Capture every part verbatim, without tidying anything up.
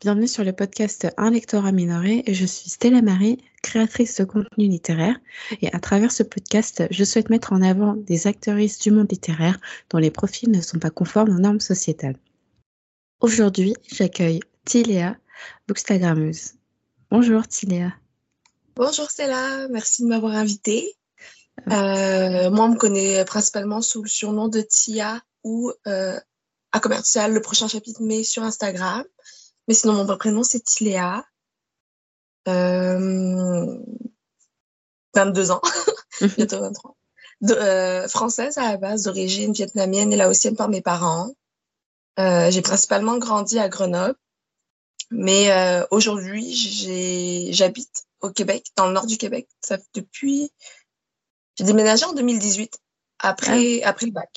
Bienvenue sur le podcast Un Lectorat Minoré. Je suis Stella Marie, créatrice de contenu littéraire. Et à travers ce podcast, je souhaite mettre en avant des actrices du monde littéraire dont les profils ne sont pas conformes aux normes sociétales. Aujourd'hui, j'accueille Thiléa, Bookstagrammeuse. Bonjour Thiléa. Bonjour Stella, merci de m'avoir invitée. Euh, moi, on me connaît principalement sous le surnom de Tia ou euh, à commercial, le prochain chapitre, mais sur Instagram. Mais sinon, mon prénom, c'est Thiléa. Euh, vingt-deux ans, bientôt vingt-trois. De, euh, française à la base, d'origine vietnamienne et laotienne par mes parents. Euh, j'ai principalement grandi à Grenoble. Mais euh, aujourd'hui, j'ai, j'habite au Québec, dans le nord du Québec. Ça fait depuis... J'ai déménagé en deux mille dix-huit, après, ah. après le bac.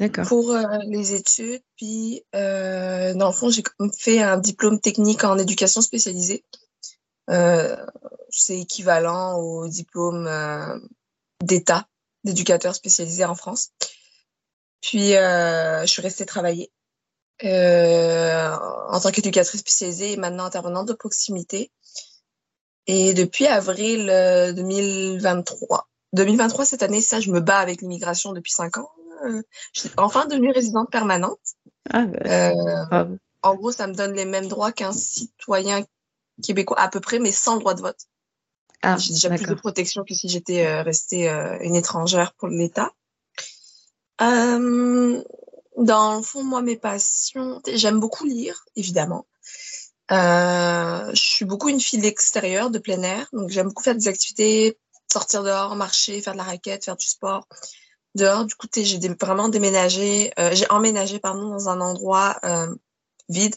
D'accord. Pour euh, les études, puis euh, dans le fond, j'ai fait un diplôme technique en éducation spécialisée. Euh, c'est équivalent au diplôme euh, d'État, d'éducateur spécialisé en France. Puis, euh, je suis restée travailler euh, en tant qu'éducatrice spécialisée et maintenant intervenante de proximité. Et depuis avril deux mille vingt-trois cette année, ça, je me bats avec l'immigration depuis cinq ans. Euh, je suis enfin devenue résidente permanente. Ah ben, euh, ah ben. En gros, ça me donne les mêmes droits qu'un citoyen québécois, à peu près, mais sans droit de vote. Ah, j'ai déjà d'accord. plus de protection que si j'étais euh, restée euh, une étrangère pour l'État. Euh, dans le fond, moi, mes passions... J'aime beaucoup lire, évidemment. Euh, je suis beaucoup une fille d'extérieur, de plein air. Donc, j'aime beaucoup faire des activités... sortir dehors, marcher, faire de la raquette, faire du sport dehors. Du coup, j'ai dé- vraiment déménagé, euh, j'ai emménagé pardon, dans un endroit euh, vide.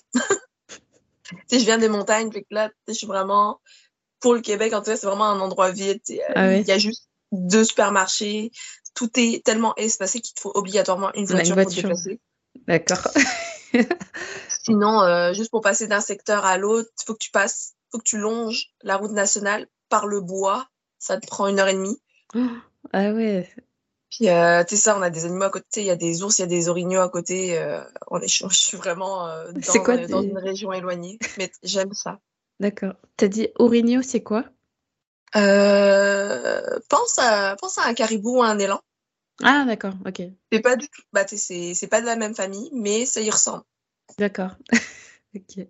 Je viens des montagnes, donc là, je suis vraiment, pour le Québec en tout cas, c'est vraiment un endroit vide. Il ah oui. y a juste deux supermarchés, tout est tellement espacé qu'il te faut obligatoirement une voiture, une voiture. pour te déplacer. D'accord. Sinon, euh, juste pour passer d'un secteur à l'autre, il faut que tu passes, il faut que tu longes la route nationale par le bois. Ça te prend une heure et demie. Ah ouais. Puis, euh, tu sais ça, on a des animaux à côté. Il y a des ours, il y a des orignaux à côté. Euh, on est, je suis vraiment euh, dans, c'est quoi, euh, dans une région éloignée. Mais t- j'aime ça. D'accord. T'as dit orignaux, c'est quoi? euh, pense, à, pense à un caribou ou à un élan. Ah d'accord, ok. C'est pas du tout. Bah, c'est, c'est pas de la même famille, mais ça y ressemble. D'accord. Ok.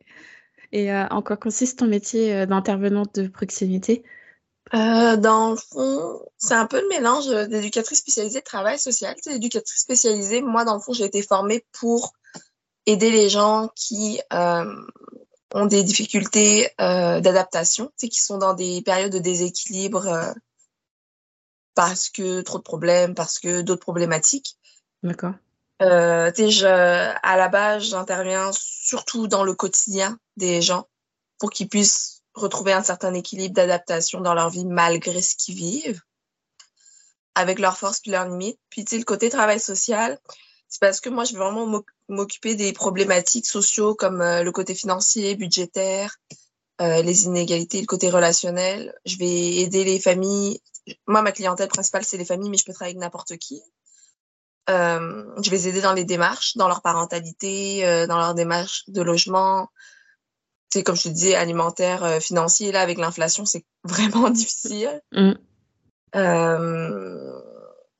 Et euh, en quoi consiste ton métier euh, d'intervenante de proximité? Euh, dans le fond, c'est un peu le mélange d'éducatrice spécialisée de travail social. Tu sais, éducatrice spécialisée, moi, dans le fond, j'ai été formée pour aider les gens qui euh, ont des difficultés euh, d'adaptation, tu sais, qui sont dans des périodes de déséquilibre euh, parce que trop de problèmes, parce que d'autres problématiques. D'accord. Euh, tu sais, je, à la base, j'interviens surtout dans le quotidien des gens pour qu'ils puissent retrouver un certain équilibre d'adaptation dans leur vie malgré ce qu'ils vivent, avec leurs forces puis leurs limites. Puis, tu sais, le côté travail social, c'est parce que moi, je vais vraiment m'occuper des problématiques sociaux comme euh, le côté financier, budgétaire, euh, les inégalités, le côté relationnel. Je vais aider les familles. Moi, ma clientèle principale, c'est les familles, mais je peux travailler avec n'importe qui. Euh, je vais les aider dans les démarches, dans leur parentalité, euh, dans leur démarche de logement, c'est comme je te disais, alimentaire, euh, financier. Là, avec l'inflation, c'est vraiment difficile. Mm. Euh,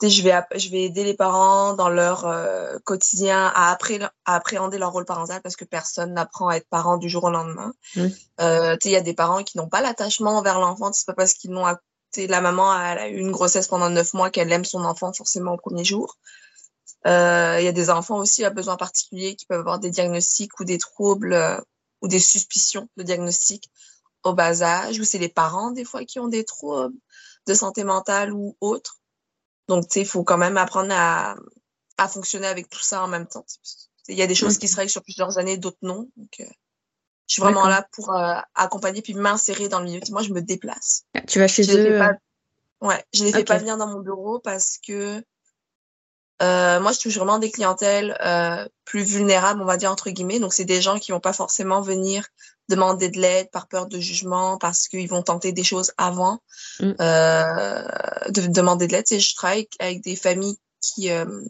je, vais, je vais aider les parents dans leur euh, quotidien à, appré- à appréhender leur rôle parental parce que personne n'apprend à être parent du jour au lendemain. Mm. Euh, il y a des parents qui n'ont pas l'attachement envers l'enfant. C'est pas parce qu'ils n'ont... La maman elle a eu une grossesse pendant neuf mois qu'elle aime son enfant forcément au premier jour. Il euh, y a des enfants aussi à besoins particuliers qui peuvent avoir des diagnostics ou des troubles... Euh, ou des suspicions de diagnostic au bas âge, ou c'est les parents, des fois, qui ont des troubles de santé mentale ou autres. Donc, tu sais, il faut quand même apprendre à, à fonctionner avec tout ça en même temps. Il y a des choses qui se règlent sur plusieurs années, d'autres non. Donc, euh, je suis vraiment D'accord. là pour euh, accompagner puis m'insérer dans le milieu. Moi, je me déplace. Tu vas chez je eux? Les pas... Ouais, je ne les fais okay. pas venir dans mon bureau parce que Euh, moi, je touche vraiment des clientèles euh, plus vulnérables, on va dire entre guillemets. Donc, c'est des gens qui vont pas forcément venir demander de l'aide par peur de jugement, parce qu'ils vont tenter des choses avant euh, de demander de l'aide. C'est, je travaille avec des familles qui euh,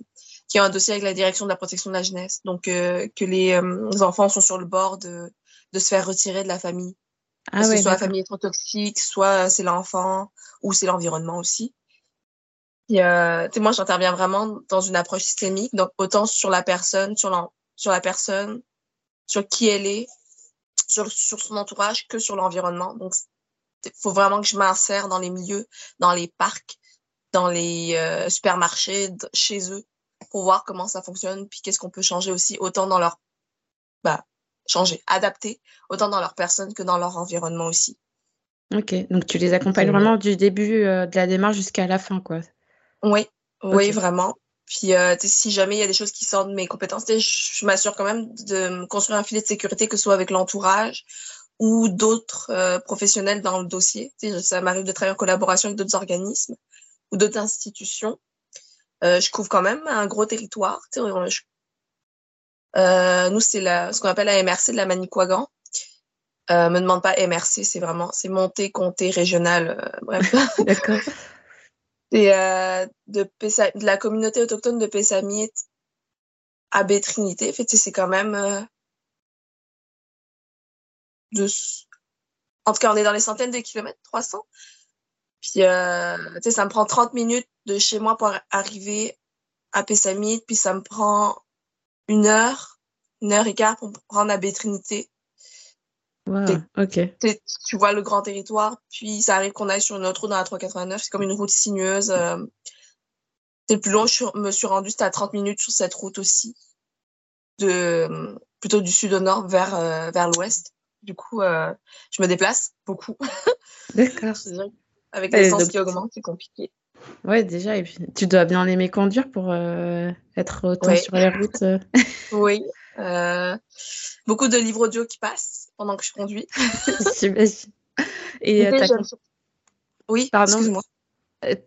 qui ont un dossier avec la direction de la protection de la jeunesse, donc euh, que les, euh, les enfants sont sur le bord de de se faire retirer de la famille. Ah, parce ouais, que soit d'accord. la famille est trop toxique, soit c'est l'enfant, ou c'est l'environnement aussi. Et, euh, moi, j'interviens vraiment dans une approche systémique, donc autant sur la personne, sur, l'en... sur la personne, sur qui elle est, sur, sur son entourage, que sur l'environnement. Donc, il faut vraiment que je m'insère dans les milieux, dans les parcs, dans les euh, supermarchés, d- chez eux, pour voir comment ça fonctionne, puis qu'est-ce qu'on peut changer aussi, autant dans leur... Bah, changer, adapter, autant dans leur personne que dans leur environnement aussi. Ok, donc tu les accompagnes oui. vraiment du début euh, de la démarche jusqu'à la fin, quoi. Oui, okay. oui, vraiment. Puis, euh, si jamais il y a des choses qui sortent de mes compétences, je m'assure quand même de me construire un filet de sécurité, que ce soit avec l'entourage ou d'autres euh, professionnels dans le dossier. T'sais, ça m'arrive de travailler en collaboration avec d'autres organismes ou d'autres institutions. Euh, je couvre quand même un gros territoire. Je... Euh, nous, c'est la, ce qu'on appelle la M R C de la Manicouagan. Euh, me demande pas M R C, c'est vraiment, c'est montée, comté, régional, euh, bref. D'accord. Et euh, de, Pessa- de la communauté autochtone de Pessamit à Baie-Trinité. En fait, c'est quand même... Euh, de... En tout cas, on est dans les centaines de kilomètres, trois cents. Puis, euh, tu sais, ça me prend trente minutes de chez moi pour arriver à Pessamit. Puis, ça me prend une heure, une heure et quart pour me rendre à Baie-Trinité. Wow, ok. Tu vois le grand territoire, puis ça arrive qu'on aille sur une autre route dans la trois cent quatre-vingt-neuf. C'est comme une route sinueuse. Euh, c'est le plus long. Je me suis rendue, c'était à trente minutes sur cette route aussi, de plutôt du sud au nord vers euh, vers l'ouest. Du coup, euh, je me déplace beaucoup. D'accord. Avec l'essence qui augmente, c'est compliqué. Ouais, déjà. Et puis, tu dois bien aimer conduire pour euh, être autant ouais. sur les routes. Euh... oui. Euh, beaucoup de livres audio qui passent pendant que je conduis. J'imagine. Et t'as... Oui, pardon. Excuse-moi.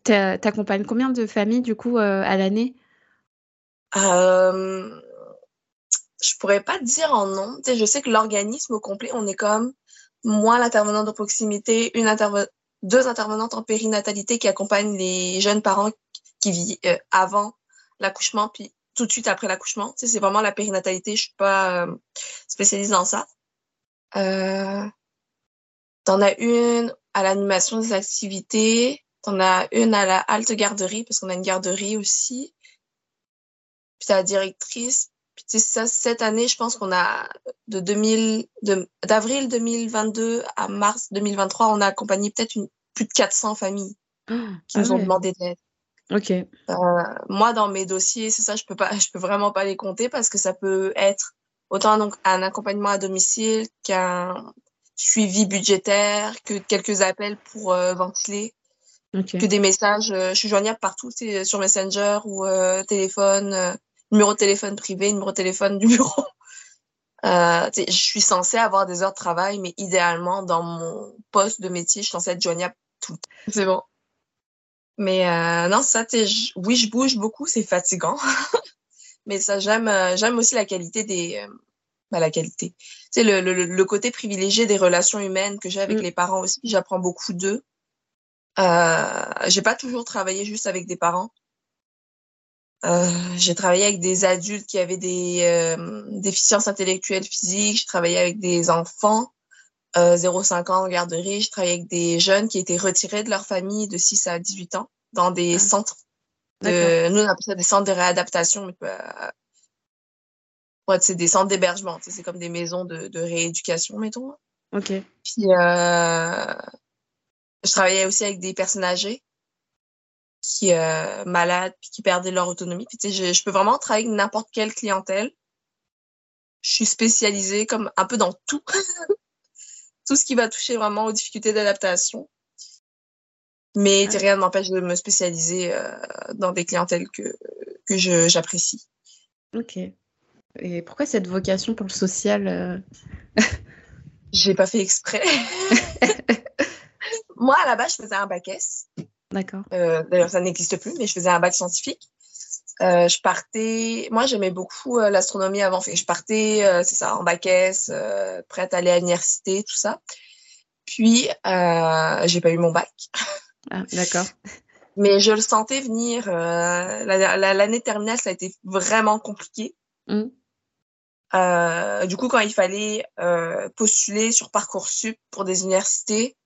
T'a... T'accompagnes combien de familles du coup euh, à l'année? euh... Je pourrais pas te dire en nombre. T'sais, je sais que l'organisme au complet, on est comme moi l'intervenante de proximité, une interve... deux intervenantes en périnatalité qui accompagnent les jeunes parents qui vivent euh, avant l'accouchement puis tout de suite après l'accouchement. Tu sais, c'est vraiment la périnatalité. Je suis pas euh, spécialiste dans ça. Euh, t'en as une à l'animation des activités. T'en as une à la halte garderie, parce qu'on a une garderie aussi. Puis t'as la directrice. Puis tu sais, ça, cette année, je pense qu'on a de deux mille, de, d'avril deux mille vingt-deux à mars deux mille vingt-trois, on a accompagné peut-être une, plus de quatre cents familles oh, qui ah nous ouais. ont demandé de l'aide. Ok. Euh, moi, dans mes dossiers, c'est ça, je peux pas, je peux vraiment pas les compter parce que ça peut être autant donc un accompagnement à domicile qu'un suivi budgétaire, que quelques appels pour euh, ventiler, okay. que des messages. Euh, je suis joignable partout, c'est sur Messenger ou euh, téléphone, euh, numéro de téléphone privé, numéro de téléphone du bureau. Euh, je suis censée avoir des heures de travail, mais idéalement dans mon poste de métier, je suis censée être joignable tout le temps. C'est bon. Mais euh, non, ça, t'es, j- oui, je bouge beaucoup, c'est fatigant. Mais ça, j'aime, euh, j'aime aussi la qualité des, euh, bah la qualité. Tu sais, le, le, le côté privilégié des relations humaines que j'ai avec mm. les parents aussi, j'apprends beaucoup d'eux. Euh, j'ai pas toujours travaillé juste avec des parents. Euh, j'ai travaillé avec des adultes qui avaient des euh, déficiences intellectuelles, physiques. J'ai travaillé avec des enfants. Euh, zéro à cinq ans en garderie, je travaillais avec des jeunes qui étaient retirés de leur famille de six à dix-huit ans dans des ah. centres. De, nous, on appelle ça des centres de réadaptation. Mais, euh, ouais, c'est des centres d'hébergement. C'est comme des maisons de, de rééducation, mettons. OK. Puis, euh, je travaillais aussi avec des personnes âgées qui euh, malades puis qui perdaient leur autonomie. Puis, tu sais, je, je peux vraiment travailler avec n'importe quelle clientèle. Je suis spécialisée comme un peu dans tout. Tout ce qui va toucher vraiment aux difficultés d'adaptation. Mais ah. rien ne m'empêche de me spécialiser euh, dans des clientèles que, que je, j'apprécie. Ok. Et pourquoi cette vocation pour le social euh... J'ai pas fait exprès. Moi, à la base, je faisais un bac S. D'accord. Euh, d'ailleurs, ça n'existe plus, mais je faisais un bac scientifique. Euh, je partais... Moi, j'aimais beaucoup euh, l'astronomie avant. Fait, je partais, euh, c'est ça, en bac S, euh, prête à aller à l'université, tout ça. Puis, euh, j'ai pas eu mon bac. Ah, d'accord. Mais je le sentais venir. Euh, la, la, l'année terminale, ça a été vraiment compliqué. Mm. Euh, du coup, quand il fallait euh, postuler sur Parcoursup pour des universités,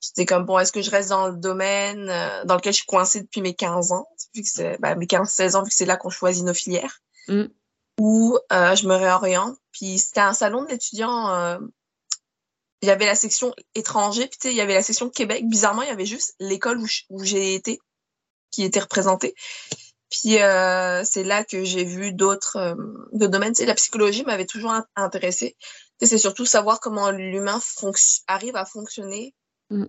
j'étais comme, bon, est-ce que je reste dans le domaine dans lequel je suis coincée depuis mes quinze ans, vu que c'est, bah, mes quinze seize ans, vu que c'est là qu'on choisit nos filières, mm. ou euh, je me réoriente. Puis c'était un salon d'étudiants, euh, il y avait la section étranger, puis tu sais, il y avait la section Québec. Bizarrement, il y avait juste l'école où, je, où j'ai été, qui était représentée. Puis euh, c'est là que j'ai vu d'autres, euh, d'autres domaines. Tu sais, la psychologie m'avait toujours in- intéressée. Tu sais, c'est surtout savoir comment l'humain fonc- arrive à fonctionner mm.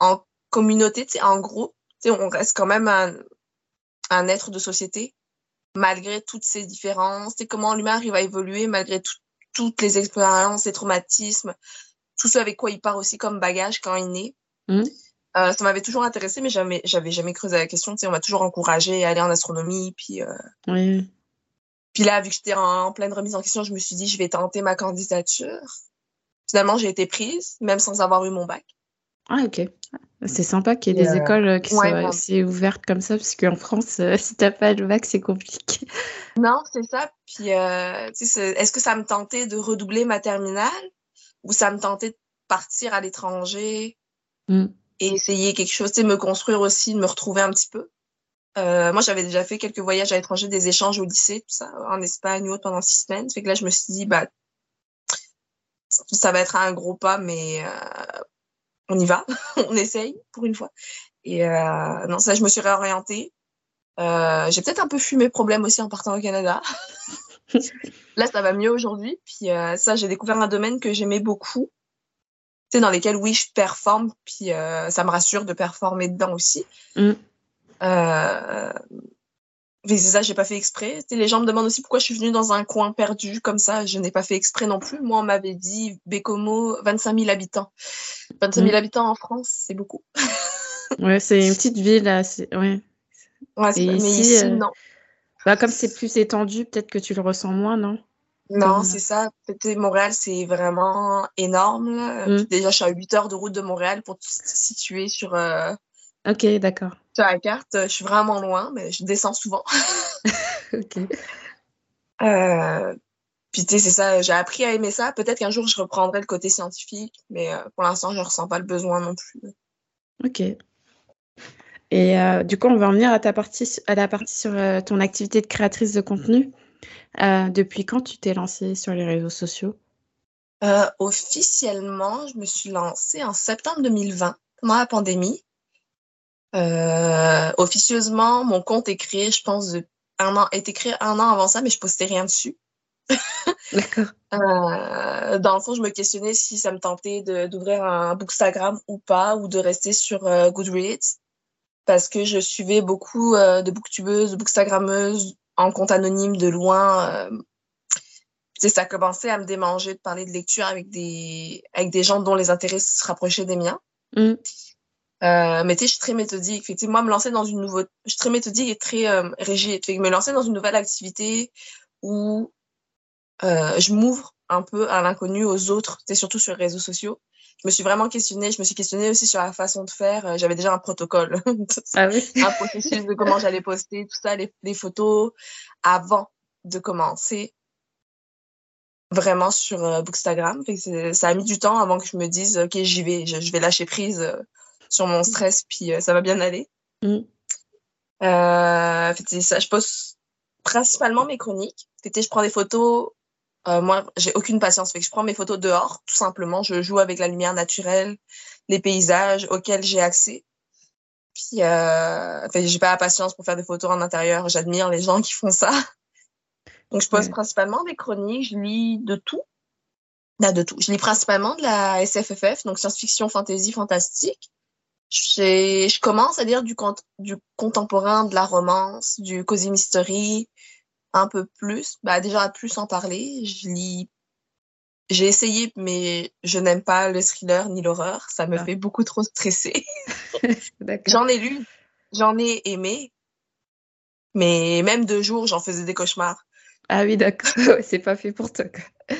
en communauté, tu sais, en groupe. Tu sais, on reste quand même un, un être de société malgré toutes ces différences. Tu sais, comment l'humain arrive à évoluer malgré tout, toutes les expériences, les traumatismes, tout ce avec quoi il part aussi comme bagage quand il naît. Mm. Euh, ça m'avait toujours intéressée, mais jamais, j'avais jamais creusé la question. Tu sais, on m'a toujours encouragée à aller en astronomie. Puis, euh... oui. puis là, vu que j'étais en, en pleine remise en question, je me suis dit, je vais tenter ma candidature. Finalement, j'ai été prise, même sans avoir eu mon bac. Ah, ok. C'est sympa qu'il y ait Et des euh... écoles qui ouais, soient ouais. aussi ouvertes comme ça, parce qu'en France, euh, si t'as pas le bac, c'est compliqué. Non, c'est ça. Puis, euh, tu sais, est-ce que ça me tentait de redoubler ma terminale ou ça me tentait de partir à l'étranger mm. et essayer quelque chose, tu sais, me construire aussi, me retrouver un petit peu. Euh, moi, j'avais déjà fait quelques voyages à l'étranger, des échanges au lycée, tout ça, en Espagne ou autre pendant six semaines. Fait que là, je me suis dit, bah, ça va être un gros pas, mais euh, on y va, on essaye pour une fois. Et euh, non, ça, je me suis réorientée. Euh, j'ai peut-être un peu fui mes problèmes aussi en partant au Canada. Là, ça va mieux aujourd'hui. Puis euh, ça, j'ai découvert un domaine que j'aimais beaucoup. Dans lesquels, oui, je performe, puis euh, ça me rassure de performer dedans aussi. Mm. Euh, mais c'est ça, j'ai pas fait exprès. T'sais, les gens me demandent aussi pourquoi je suis venue dans un coin perdu comme ça. Je n'ai pas fait exprès non plus. Moi, on m'avait dit Bécomo, vingt-cinq mille habitants. vingt-cinq mille mm. habitants en France, c'est beaucoup. Ouais, c'est une petite ville. Là, c'est... Ouais. Ouais, c'est... Et mais ici, euh... non. Bah, comme c'est plus étendu, peut-être que tu le ressens moins, non? Non, mmh. c'est ça. Montréal, c'est vraiment énorme. Là. Mmh. Déjà, je suis à huit heures de route de Montréal pour te situer sur, euh, ok, d'accord. sur la carte. Je suis vraiment loin, mais je descends souvent. Ok. Euh, puis, tu sais, c'est ça. J'ai appris à aimer ça. Peut-être qu'un jour, je reprendrai le côté scientifique, mais euh, pour l'instant, je ne ressens pas le besoin non plus. Ok. Et euh, du coup, on va en venir à, ta partie, à la partie sur euh, ton activité de créatrice de contenu. Euh, depuis quand tu t'es lancée sur les réseaux sociaux? euh, Officiellement, je me suis lancée en septembre deux mille vingt, pendant la pandémie. Euh, officieusement, mon compte est créé, je pense, un an, était créé un an avant ça, mais je postais rien dessus. D'accord. Euh, dans le fond, je me questionnais si ça me tentait de, d'ouvrir un Bookstagram ou pas, ou de rester sur euh, Goodreads, parce que je suivais beaucoup euh, de Booktubeuses, de Bookstagrammeuses, en compte anonyme de loin. Euh, ça commençait à me démanger de parler de lecture avec des, avec des gens dont les intérêts se rapprochaient des miens. Mm. Euh, mais tu sais, je suis très méthodique. Fait, moi, me lancer dans une nouvelle... Je suis très méthodique et très euh, régie. Fait, me lancer dans une nouvelle activité où euh, je m'ouvre un peu à l'inconnu, aux autres, surtout sur les réseaux sociaux. Je me suis vraiment questionnée. Je me suis questionnée aussi sur la façon de faire. J'avais déjà un protocole. Ah oui. Un processus de comment j'allais poster, tout ça, les, les photos avant de commencer vraiment sur euh, Bookstagram. Fait que ça a mis du temps avant que je me dise « Ok, j'y vais. Je, je vais lâcher prise euh, sur mon stress, puis euh, ça va bien aller. Mm. » euh, fait que ça, je poste principalement mes chroniques. Fait que je prends des photos... Euh, moi, j'ai aucune patience. Fait que je prends mes photos dehors, tout simplement. Je joue avec la lumière naturelle, les paysages auxquels j'ai accès. Puis, euh, fait, j'ai pas la patience pour faire des photos en intérieur. J'admire les gens qui font ça. Donc, je poste ouais. principalement des chroniques. Je lis de tout. Non, de tout. Je lis principalement de la S F F F, donc science-fiction fantasy fantastique. J'ai... Je commence à lire du, cont... du contemporain, de la romance, du cozy mystery. Un peu plus, bah déjà plus en parler. Je lis, j'ai essayé, mais je n'aime pas le thriller ni l'horreur. Ça me ah. fait beaucoup trop stresser. J'en ai lu, j'en ai aimé, mais même deux jours, j'en faisais des cauchemars. Ah oui, d'accord. C'est pas fait pour toi. Quoi.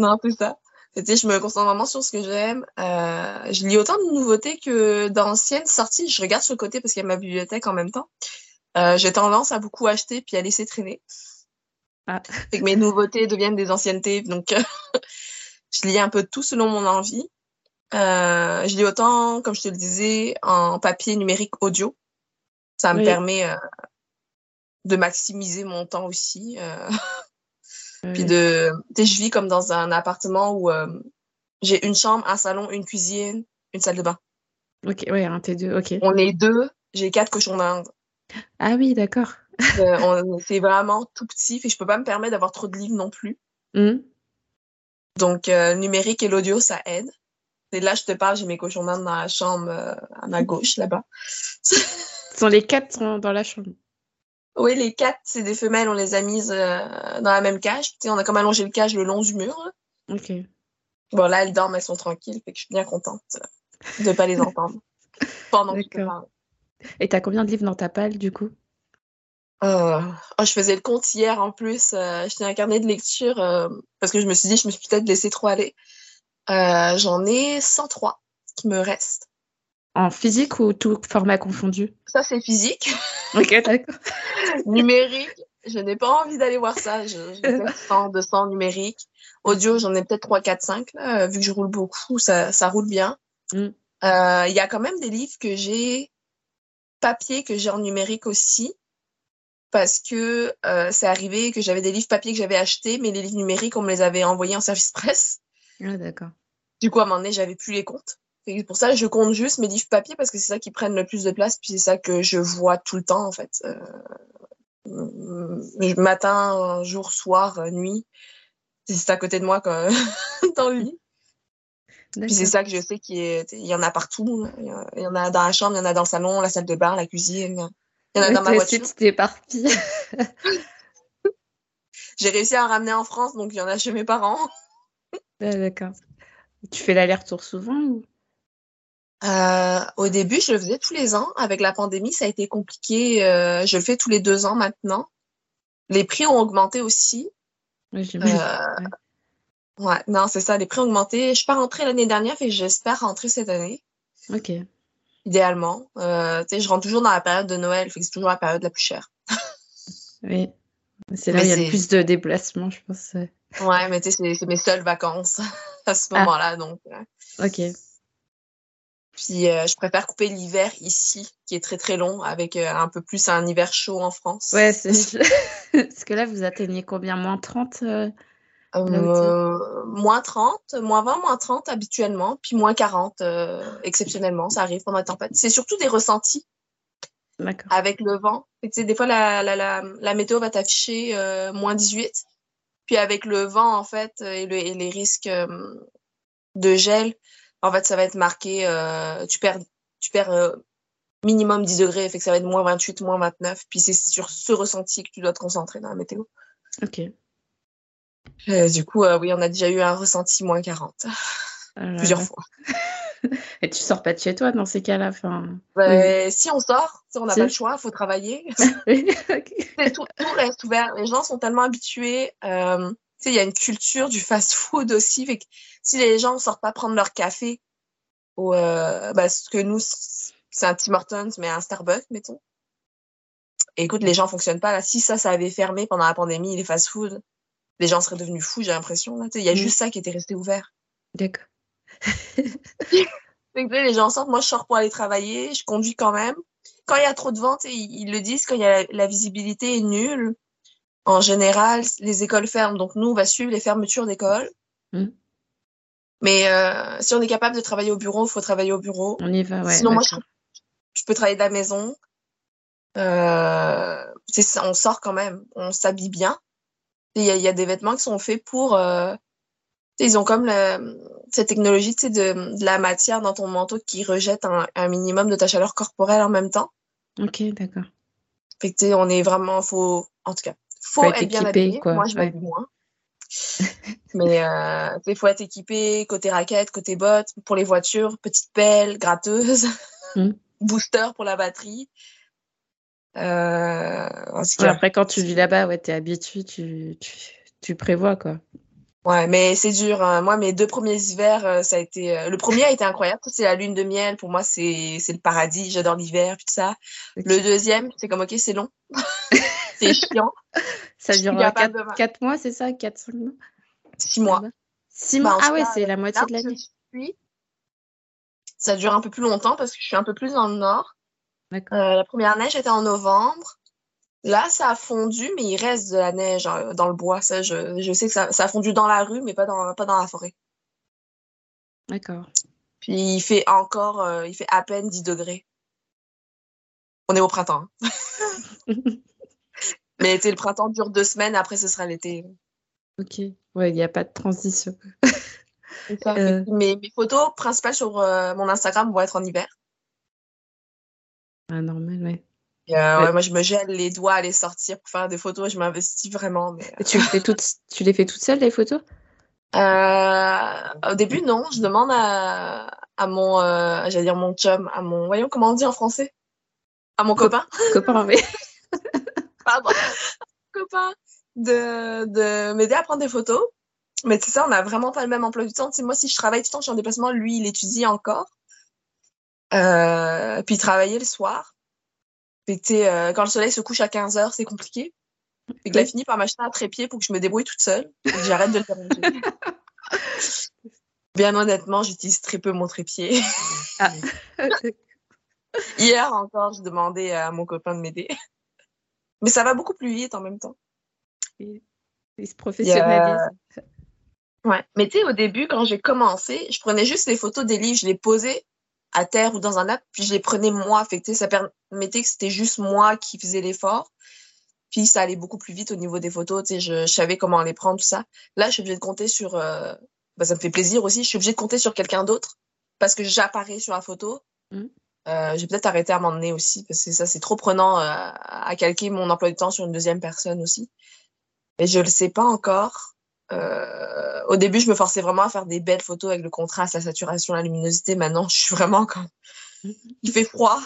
Non, c'est ça. C'est-à-dire, je me concentre vraiment sur ce que j'aime. Euh, je lis autant de nouveautés que d'anciennes sorties. Je regarde sur le côté parce qu'il y a ma bibliothèque en même temps. Euh, j'ai tendance à beaucoup acheter puis à laisser traîner. Ah. C'est que mes nouveautés deviennent des anciennetés. Donc, je lis un peu de tout selon mon envie. Euh, je lis autant, comme je te le disais, en papier, numérique, audio. Ça me oui. permet euh, de maximiser mon temps aussi. Euh... oui. Puis de, tu sais, je vis comme dans un appartement où euh, j'ai une chambre, un salon, une cuisine, une salle de bain. Ok, ouais, un T deux, ok. On est deux, j'ai quatre cochons d'Inde. Ah oui, d'accord. euh, on, c'est vraiment tout petit, et je peux pas me permettre d'avoir trop de livres non plus. Mm. Donc, euh, le numérique et l'audio, ça aide. Et là, je te parle, j'ai mes cochons d'Inde dans la chambre euh, à ma gauche, là-bas. Sont les quatre sont dans la chambre. Oui, les quatre, c'est des femelles. On les a mises euh, dans la même cage. Tu sais, on a comme allongé le cage le long du mur. Là. Ok. Bon, là, elles dorment, elles sont tranquilles. Fait que je suis bien contente euh, de ne pas les entendre pendant que je te parle. Et t'as combien de livres dans ta palle, du coup? euh... oh, Je faisais le compte hier, en plus. Euh, je tenais un carnet de lecture euh, parce que je me suis dit, je me suis peut-être laissé trop aller. Euh, j'en ai cent trois qui me restent. En physique ou tout format confondu? Ça, c'est physique. Ok, d'accord. Numérique, je n'ai pas envie d'aller voir ça. J'ai peut-être cent, deux cents numériques. Audio, j'en ai peut-être trois, quatre, cinq. Là. Vu que je roule beaucoup, ça, ça roule bien. Il mm. euh, y a quand même des livres que j'ai papier, que j'ai en numérique aussi. Parce que euh, c'est arrivé que j'avais des livres papier que j'avais achetés, mais les livres numériques, on me les avait envoyés en service presse. Ah, d'accord. Du coup, à un moment donné, j'avais plus les comptes. C'est pour ça que je compte juste mes livres papier parce que c'est ça qui prennent le plus de place, puis c'est ça que je vois tout le temps, en fait. Euh, matin, jour, soir, nuit. C'est à côté de moi quand... dans le lit. D'accord. Puis c'est ça que je sais qu'il est... y en a partout. Il y en a dans la chambre, il y en a dans le salon, la salle de bain, la cuisine. Il y en a ouais, dans ma voiture. Tu t'éparpilles. J'ai réussi à en ramener en France, donc il y en a chez mes parents. Ah, d'accord. Tu fais l'aller-retour souvent ou... euh, au début, je le faisais tous les ans. Avec la pandémie, ça a été compliqué. Euh, je le fais tous les deux ans maintenant. Les prix ont augmenté aussi. Oui, j'imagine. Euh... Ouais. ouais, non, c'est ça. Les prix ont augmenté. Je ne suis pas rentrée l'année dernière, fait que j'espère rentrer cette année. Ok. Idéalement. Euh, tu sais, je rentre toujours dans la période de Noël, fait que c'est toujours la période la plus chère. Oui. C'est là où il y a le plus de déplacements, je pense. Ouais, mais tu sais, c'est, c'est mes seules vacances à ce moment-là, ah. donc. Euh... Ok. Puis euh, je préfère couper l'hiver ici, qui est très très long, avec euh, un peu plus un hiver chaud en France. Ouais, c'est parce que là, vous atteignez combien? moins trente euh, euh, moins trente, moins vingt, moins trente habituellement, puis moins quarante euh, exceptionnellement, ça arrive pendant les tempêtes. C'est surtout des ressentis. D'accord. Avec le vent. Tu sais, des fois, la, la, la, la météo va t'afficher euh, moins dix-huit. Puis avec le vent, en fait, et, le, et les risques euh, de gel, en fait, ça va être marqué, euh, tu perds, tu perds euh, minimum dix degrés, fait que ça va être moins vingt-huit, moins vingt-neuf. Puis c'est sur ce ressenti que tu dois te concentrer dans la météo. Ok. Euh, du coup, euh, oui, on a déjà eu un ressenti moins quarante. Alors... plusieurs fois. Et tu sors pas de chez toi dans ces cas-là, enfin... ben, oui. Si on sort, on n'a si. pas le choix, il faut travailler. Okay. tout, tout reste ouvert. Les gens sont tellement habitués. Euh, il y a une culture du fast-food aussi. Fait que si les gens ne sortent pas prendre leur café, ou, euh, ben, ce que nous, c'est un Tim Hortons, mais un Starbucks, mettons. Et écoute, les gens ne fonctionnent pas. Là. Si ça, ça avait fermé pendant la pandémie, les fast-food, les gens seraient devenus fous, j'ai l'impression. Il y a mm. juste ça qui était resté ouvert. D'accord. Donc, les gens sortent, moi je sors pour aller travailler, je conduis quand même. Quand il y a trop de vent, ils, ils le disent, quand il y a la, la visibilité est nulle, en général les écoles ferment, donc nous on va suivre les fermetures d'écoles. Mm. Mais euh, si on est capable de travailler au bureau, il faut travailler au bureau. On y va, ouais. Sinon, d'accord. moi je, je peux travailler de la maison. Euh, c'est, on sort quand même, on s'habille bien. Il y, y a des vêtements qui sont faits pour. Euh, Ils ont comme le, cette technologie de, de la matière dans ton manteau qui rejette un, un minimum de ta chaleur corporelle en même temps. Ok, d'accord. Fait que tu sais, on est vraiment... Faut, en tout cas, faut, faut être, être bien équipé, habillé. Quoi. Moi, je m'habille ouais. moins. Mais euh, il faut être équipé côté raquettes, côté bottes. Pour les voitures, petite pelle, gratteuse, mm. booster pour la batterie. Euh, en tout cas, ouais, après, quand tu vis là-bas, ouais, t'es habitué, tu, tu, tu prévois, quoi. Ouais, mais c'est dur. Hein. Moi, mes deux premiers hivers, euh, ça a été... Euh, le premier a été incroyable. C'est la lune de miel. Pour moi, c'est, c'est le paradis. J'adore l'hiver, puis tout ça. Okay. Le deuxième, c'est comme, OK, c'est long. C'est chiant. Ça dure quatre mois, c'est ça? quatre, cinq mois? six mois. six mois. Bah, ah ouais, cas, c'est la moitié de l'année. Suis... Ça dure un peu plus longtemps parce que je suis un peu plus dans le nord. D'accord. Euh, la première neige était en novembre. Là, ça a fondu, mais il reste de la neige euh, dans le bois. Ça, je, je sais que ça, ça a fondu dans la rue, mais pas dans, pas dans la forêt. D'accord. Puis il fait encore, euh, il fait à peine dix degrés. On est au printemps. Hein. Mais le printemps dure deux semaines, après ce sera l'été. Ok, ouais, il n'y a pas de transition. C'est ça. Euh... Mes, mes photos principales sur euh, mon Instagram vont être en hiver. Ah, normal, ouais. Euh, ouais. Ouais, moi, je me gèle les doigts à les sortir pour faire des photos. Je m'investis vraiment. Mais, euh... tu, les fais toutes... tu les fais toutes seules, les photos? euh, Au début, non. Je demande à, à mon, euh, j'allais dire mon chum, à mon, voyons comment on dit en français? À mon copain. Copain, mais... Pardon. Copain de, de m'aider à prendre des photos. Mais tu sais, on n'a vraiment pas le même emploi du temps. Tu sais, moi, si je travaille tout le temps, je suis en déplacement. Lui, il étudie encore. Euh, puis, travailler le soir. Puis, tu sais, euh, quand le soleil se couche à quinze heures, c'est compliqué. Fait que oui. Là, fini par m'acheter un trépied pour que je me débrouille toute seule. Et que j'arrête de le déranger. Bien honnêtement, j'utilise très peu mon trépied. Ah. Hier encore, je demandais à mon copain de m'aider. Mais ça va beaucoup plus vite en même temps. Il se professionnalise. Euh... Ouais. Mais tu sais, au début, quand j'ai commencé, je prenais juste les photos des livres, je les posais à terre ou dans un app, puis je les prenais moi. Fait que, ça permettait que c'était juste moi qui faisais l'effort. Puis ça allait beaucoup plus vite au niveau des photos. Tu sais, je, je savais comment les prendre, tout ça. Là, je suis obligée de compter sur... Euh... Ben, ça me fait plaisir aussi. Je suis obligée de compter sur quelqu'un d'autre parce que j'apparais sur la photo. Mm. Euh, j'ai peut-être arrêté à m'emmener aussi parce que ça c'est trop prenant euh, à calquer mon emploi du temps sur une deuxième personne aussi. Et je le sais pas encore. Euh, au début, je me forçais vraiment à faire des belles photos avec le contraste, la saturation, la luminosité. Maintenant, je suis vraiment comme il fait froid,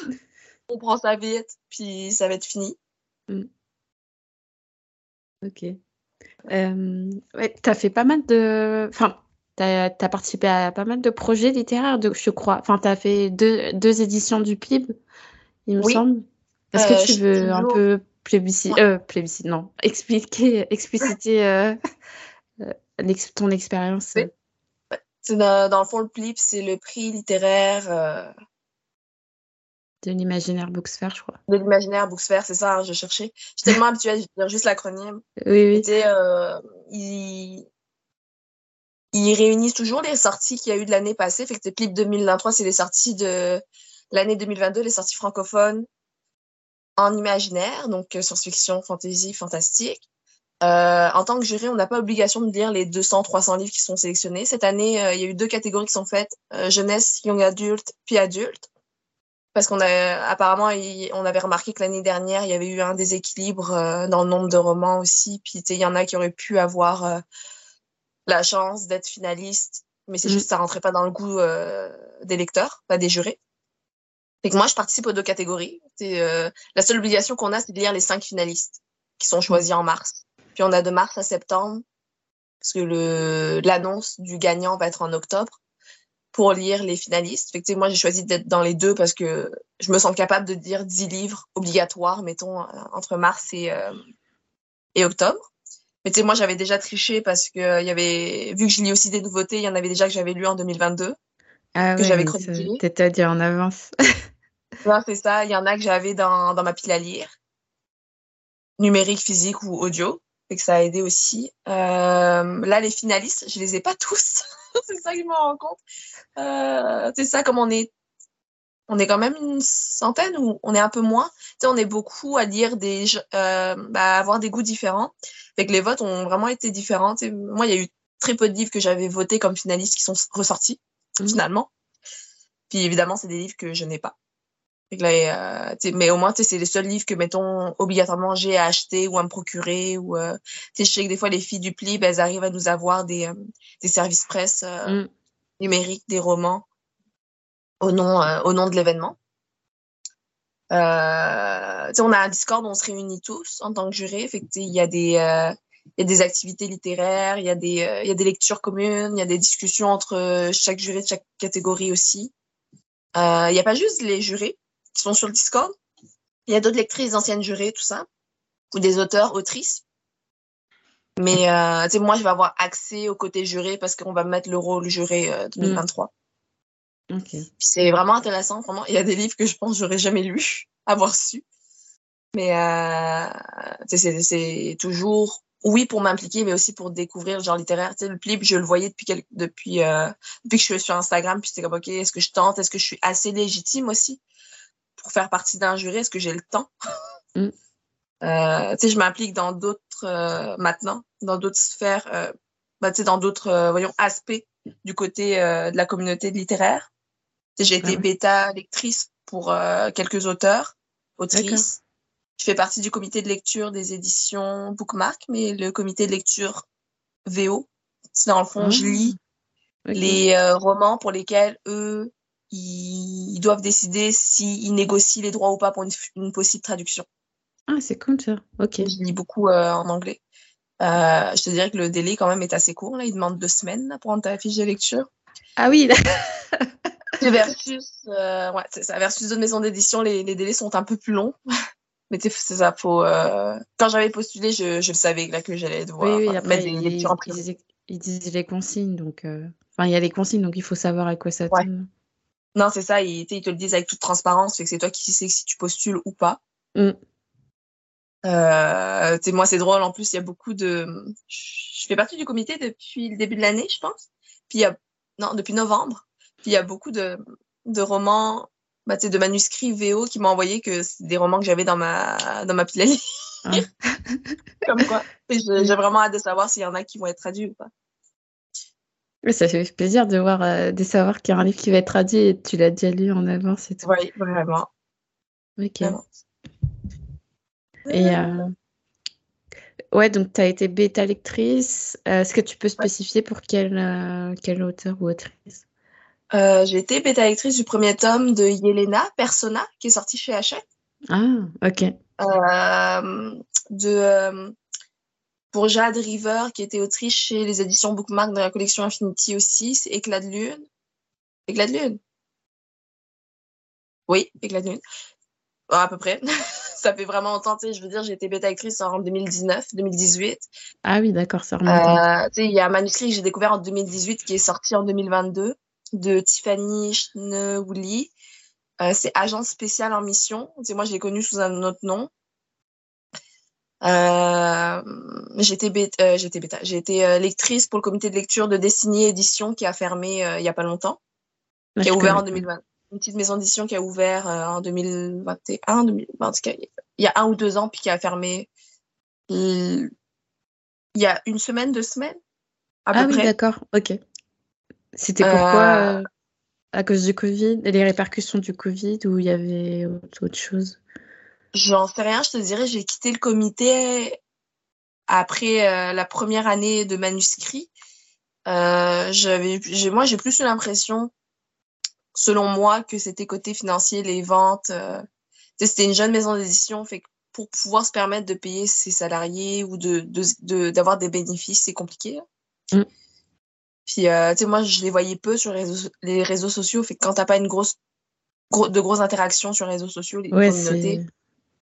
on prend sa billette, puis ça va être fini. Mm. Ok. Euh, ouais, t'as fait pas mal de, enfin. T'as, t'as participé à pas mal de projets littéraires, de, je crois. Enfin, t'as fait deux, deux éditions du Plib, il me oui. semble. Est-ce euh, que tu veux un peu plébisciter, ouais. euh, plébisciter, non, expliquer, expliciter euh, euh, l'ex- ton expérience oui. euh. C'est dans, dans le fond, le Plib, c'est le prix littéraire... Euh... De l'imaginaire Booksfer, je crois. De l'imaginaire Booksfer, c'est ça, hein, je cherchais. Je suis tellement habituée à dire juste l'acronyme. Oui, oui. C'était... Euh, il... Ils réunissent toujours les sorties qu'il y a eu de l'année passée. Fait que c'est Plib deux mille vingt-trois, c'est les sorties de l'année deux mille vingt-deux, les sorties francophones en imaginaire, donc science-fiction, fantasy, fantastique. Euh, en tant que juré, on n'a pas obligation de lire les deux cents, trois cents livres qui sont sélectionnés. Cette année, euh, il y a eu deux catégories qui sont faites, euh, jeunesse, young adulte, puis adulte. Parce qu'on a, apparemment, il, on avait remarqué que l'année dernière, il y avait eu un déséquilibre euh, dans le nombre de romans aussi. Puis, tu sais, il y en a qui auraient pu avoir... Euh, la chance d'être finaliste, mais c'est mmh. juste que ça rentrait pas dans le goût euh, des lecteurs, pas des jurés. Fait que moi, je participe aux deux catégories. C'est, euh, la seule obligation qu'on a, c'est de lire les cinq finalistes qui sont choisis en mars. Puis on a de mars à septembre, parce que le, l'annonce du gagnant va être en octobre, pour lire les finalistes. Fait que, moi, j'ai choisi d'être dans les deux parce que je me sens capable de lire dix livres obligatoires, mettons, entre mars et, euh, et octobre. Mais tu sais, moi, j'avais déjà triché parce que euh, y avait... vu que je lis aussi des nouveautés, il y en avait déjà que j'avais lu en deux mille vingt-deux, ah que oui, j'avais chroniqué. T'étais à dire en avance. Non, c'est ça. Il y en a que j'avais dans, dans ma pile à lire, numérique, physique ou audio. Fait que ça a aidé aussi. Euh, là, les finalistes, je les ai pas tous. C'est ça que je me rends compte. Euh, c'est ça, comme on est on est quand même une centaine ou on est un peu moins. Tu sais, on est beaucoup à lire des, euh, bah, avoir des goûts différents. Fait que les votes ont vraiment été différents. Tu sais, moi, il y a eu très peu de livres que j'avais votés comme finalistes qui sont ressortis, mmh. finalement. Puis évidemment, c'est des livres que je n'ai pas. Fait que là, euh, tu sais, mais au moins, tu sais, c'est les seuls livres que, mettons, obligatoirement, j'ai à acheter ou à me procurer. Ou, euh, tu sais, je sais que des fois, les filles du Plib, elles arrivent à nous avoir des, euh, des services presse euh, mmh. numériques, des romans. Au nom, euh, au nom de l'événement. Euh, tu sais, on a un Discord où on se réunit tous en tant que jurés. Fait que, tu sais, il y a des, euh, il y a des activités littéraires, il y a des, euh, il y a des lectures communes, il y a des discussions entre chaque juré de chaque catégorie aussi. Euh, il y a pas juste les jurés qui sont sur le Discord. Il y a d'autres lectrices, anciennes jurées, tout ça. ou des auteurs, autrices. Mais euh, tu sais, moi, je vais avoir accès au côté juré parce qu'on va mettre le rôle juré euh, deux mille vingt-trois. Mmh. Okay. C'est vraiment intéressant, vraiment. Il y a des livres que je pense que j'aurais jamais lus, avoir su. Mais euh, tu sais, c'est, c'est toujours... Oui, pour m'impliquer, mais aussi pour découvrir le genre littéraire. Tu sais, le Plib, je le voyais depuis quelques, depuis, euh, depuis que je suis sur Instagram, puis c'était comme, OK, est-ce que je tente? Est-ce que je suis assez légitime aussi pour faire partie d'un jury? Est-ce que j'ai le temps? Mm. Euh, tu sais, je m'implique dans d'autres, euh, maintenant, dans d'autres sphères, euh, bah, tu sais, dans d'autres, euh, voyons, aspects du côté euh, de la communauté littéraire. Tu sais, j'ai été mm. bêta lectrice pour euh, quelques auteurs, autrices. D'accord. Je fais partie du comité de lecture des éditions Bookmark, mais le comité de lecture V O. C'est dans le fond, mmh. je lis okay. les euh, romans pour lesquels eux, ils, ils doivent décider s'ils négocient les droits ou pas pour une, une possible traduction. Ah, c'est cool ça. Ok. Je lis beaucoup euh, en anglais. Euh, je te dirais que le délai quand même est assez court. Là, il demande deux semaines là, pour rendre ta fiche de lecture. Ah oui. Là... versus, euh, ouais, c'est ça. Versus d'autres maisons d'édition, les, les délais sont un peu plus longs. Mais tu sais, c'est ça, faut... Euh... Quand j'avais postulé, je, je le savais là, que j'allais devoir oui, oui, après, mettre il, des lectures en prison. Ils disent les consignes, donc... Euh... Enfin, il y a les consignes, donc il faut savoir à quoi ça ouais. tient. Non, c'est ça, ils, ils te le disent avec toute transparence, fait que c'est toi qui sais si tu postules ou pas. Mm. Euh, tu sais, moi, c'est drôle, en plus, il y a beaucoup de... Je fais partie du comité depuis le début de l'année, je pense. Puis il y a... Non, depuis novembre. Puis il y a beaucoup de, de romans... Bah, de manuscrits V O qui m'ont envoyé que c'est des romans que j'avais dans ma, dans ma pile à lire. Ah. Comme quoi. Je, j'ai vraiment hâte de savoir s'il y en a qui vont être traduits ou pas. Oui, ça fait plaisir de, voir, euh, de savoir qu'il y a un livre qui va être traduit et tu l'as déjà lu en avance et tout. Oui, vraiment. Ok. Vraiment. Et euh... ouais, donc tu as été bêta lectrice. Euh, est-ce que tu peux spécifier ouais. pour quel, euh, quel auteur ou autrice? Euh, j'ai été bêta-lectrice du premier tome de Ielenna Persona, qui est sorti chez Hachette. Ah, ok. Euh, de, euh, pour Jade River, qui était autrice chez les éditions Bookmark dans la collection Infinity aussi, c'est Eclats de lune. Eclats de lune? Oui, Eclats de lune. Bon, à peu près. Ça fait vraiment longtemps, tu sais, je veux dire, j'ai été bêta-lectrice en deux mille dix-neuf, deux mille dix-huit. Ah oui, d'accord, ça remonte. Euh, tu sais, il y a un manuscrit que j'ai découvert en deux mille dix-huit qui est sorti en deux mille vingt-deux. De Tiffany Schnewully. Euh, c'est agent spécial en mission. C'est, moi, je l'ai connu sous un autre nom. Euh, j'étais bêta, euh, j'étais bêta, j'étais euh, lectrice pour le comité de lecture de Destiny Edition qui a fermé euh, il n'y a pas longtemps, ah, qui a ouvert en deux mille vingt. Une petite maison d'édition qui a ouvert euh, en deux mille vingt et un, deux mille vingt, en tout cas, il y a un ou deux ans, puis qui a fermé il, il y a une semaine, deux semaines, à ah, peu oui, près. Ah oui, d'accord, ok. C'était pourquoi euh... Euh, à cause du Covid, les répercussions du Covid, ou il y avait autre chose? J'en sais rien, je te dirais, j'ai quitté le comité après euh, la première année de manuscrit. Euh, j'avais, j'ai, moi, j'ai plus l'impression, selon moi, que c'était côté financier, les ventes. Euh, c'était une jeune maison d'édition, fait que pour pouvoir se permettre de payer ses salariés ou de, de, de, d'avoir des bénéfices, c'est compliqué. Mm. Puis, euh, tu sais, moi, je les voyais peu sur les réseaux, les réseaux sociaux. Fait que quand t'as pas une grosse, gros, de grosses interactions sur les réseaux sociaux, les ouais, communautés...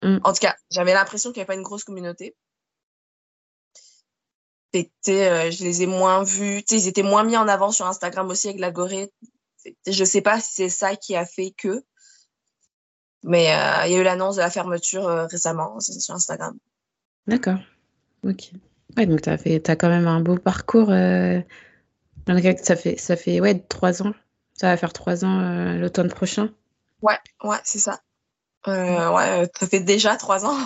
Mm. En tout cas, j'avais l'impression qu'il n'y avait pas une grosse communauté. Fait que, tu sais, euh, je les ai moins vus. Tu sais, ils étaient moins mis en avant sur Instagram aussi avec l'algorithme. Je sais pas si c'est ça qui a fait que... Mais il euh, y a eu l'annonce de la fermeture euh, récemment sur Instagram. D'accord. Ok. Ouais, donc t'as fait, t'as quand même un beau parcours... Euh... Ça fait, ça fait ouais, trois ans. Ça va faire trois ans euh, l'automne prochain. Ouais, ouais, c'est ça. Euh, ouais, ça fait déjà trois ans.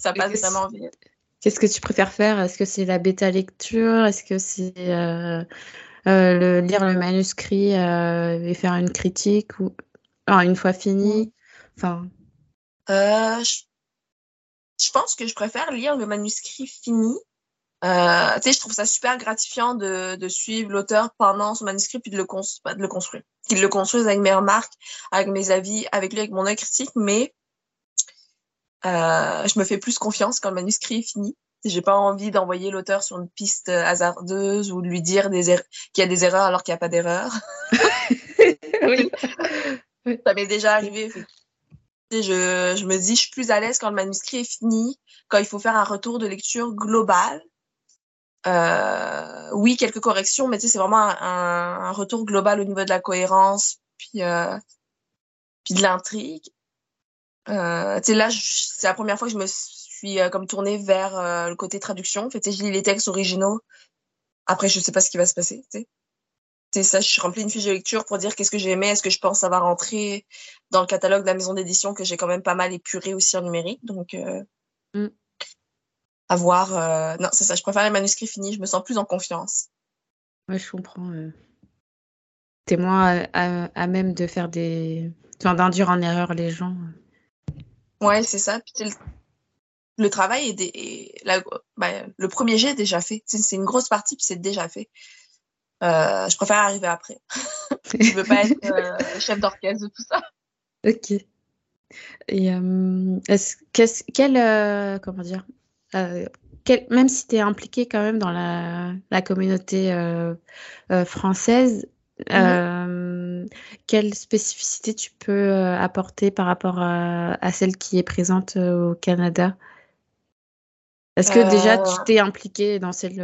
Ça passe vraiment vite. Qu'est-ce que tu préfères faire? Est-ce que c'est la bêta lecture? Est-ce que c'est euh, euh, le, lire le manuscrit euh, et faire une critique ou alors, une fois fini? Enfin. Euh, je... je pense que je préfère lire le manuscrit fini. Euh, tu sais, je trouve ça super gratifiant de, de suivre l'auteur pendant son manuscrit puis de le, cons- bah, de le construire. Qu'il le construise avec mes remarques, avec mes avis, avec lui, avec mon œil critique, mais euh, je me fais plus confiance quand le manuscrit est fini. J'ai pas envie d'envoyer l'auteur sur une piste hasardeuse ou de lui dire des er- qu'il y a des erreurs alors qu'il n'y a pas d'erreur. Oui. Ça m'est déjà arrivé. Je, je me dis, je suis plus à l'aise quand le manuscrit est fini, quand il faut faire un retour de lecture global. Euh, oui, quelques corrections, mais tu sais, c'est vraiment un, un retour global au niveau de la cohérence, puis, euh, puis de l'intrigue. Euh, tu sais, là, je, c'est la première fois que je me suis euh, comme tournée vers euh, le côté traduction. En fait, tu sais, je lis les textes originaux. Après, je sais pas ce qui va se passer, tu sais. C'est ça, je remplis une fiche de lecture pour dire qu'est-ce que j'ai aimé, est-ce que je pense que ça va rentrer dans le catalogue de la maison d'édition que j'ai quand même pas mal épuré aussi en numérique. Donc, euh, mm. à voir. Euh, non, c'est ça, je préfère les manuscrits finis, je me sens plus en confiance. Oui, je comprends. Euh... T'es moins à, à, à même de faire des. Enfin, d'induire en erreur les gens. Ouais, c'est ça. Puis le, le travail est. Des, est la, bah, le premier jet est déjà fait. C'est, c'est une grosse partie, puis c'est déjà fait. Euh, je préfère arriver après. Je veux pas être euh, chef d'orchestre de tout ça. Ok. Et euh, est-ce qu'est-ce quel euh, comment dire euh, quel, même si t'es impliquée quand même dans la la communauté euh, euh, française, mm-hmm. euh, quelle spécificité tu peux euh, apporter par rapport à, à celle qui est présente euh, au Canada? Est-ce que déjà tu t'es impliquée dans, celle,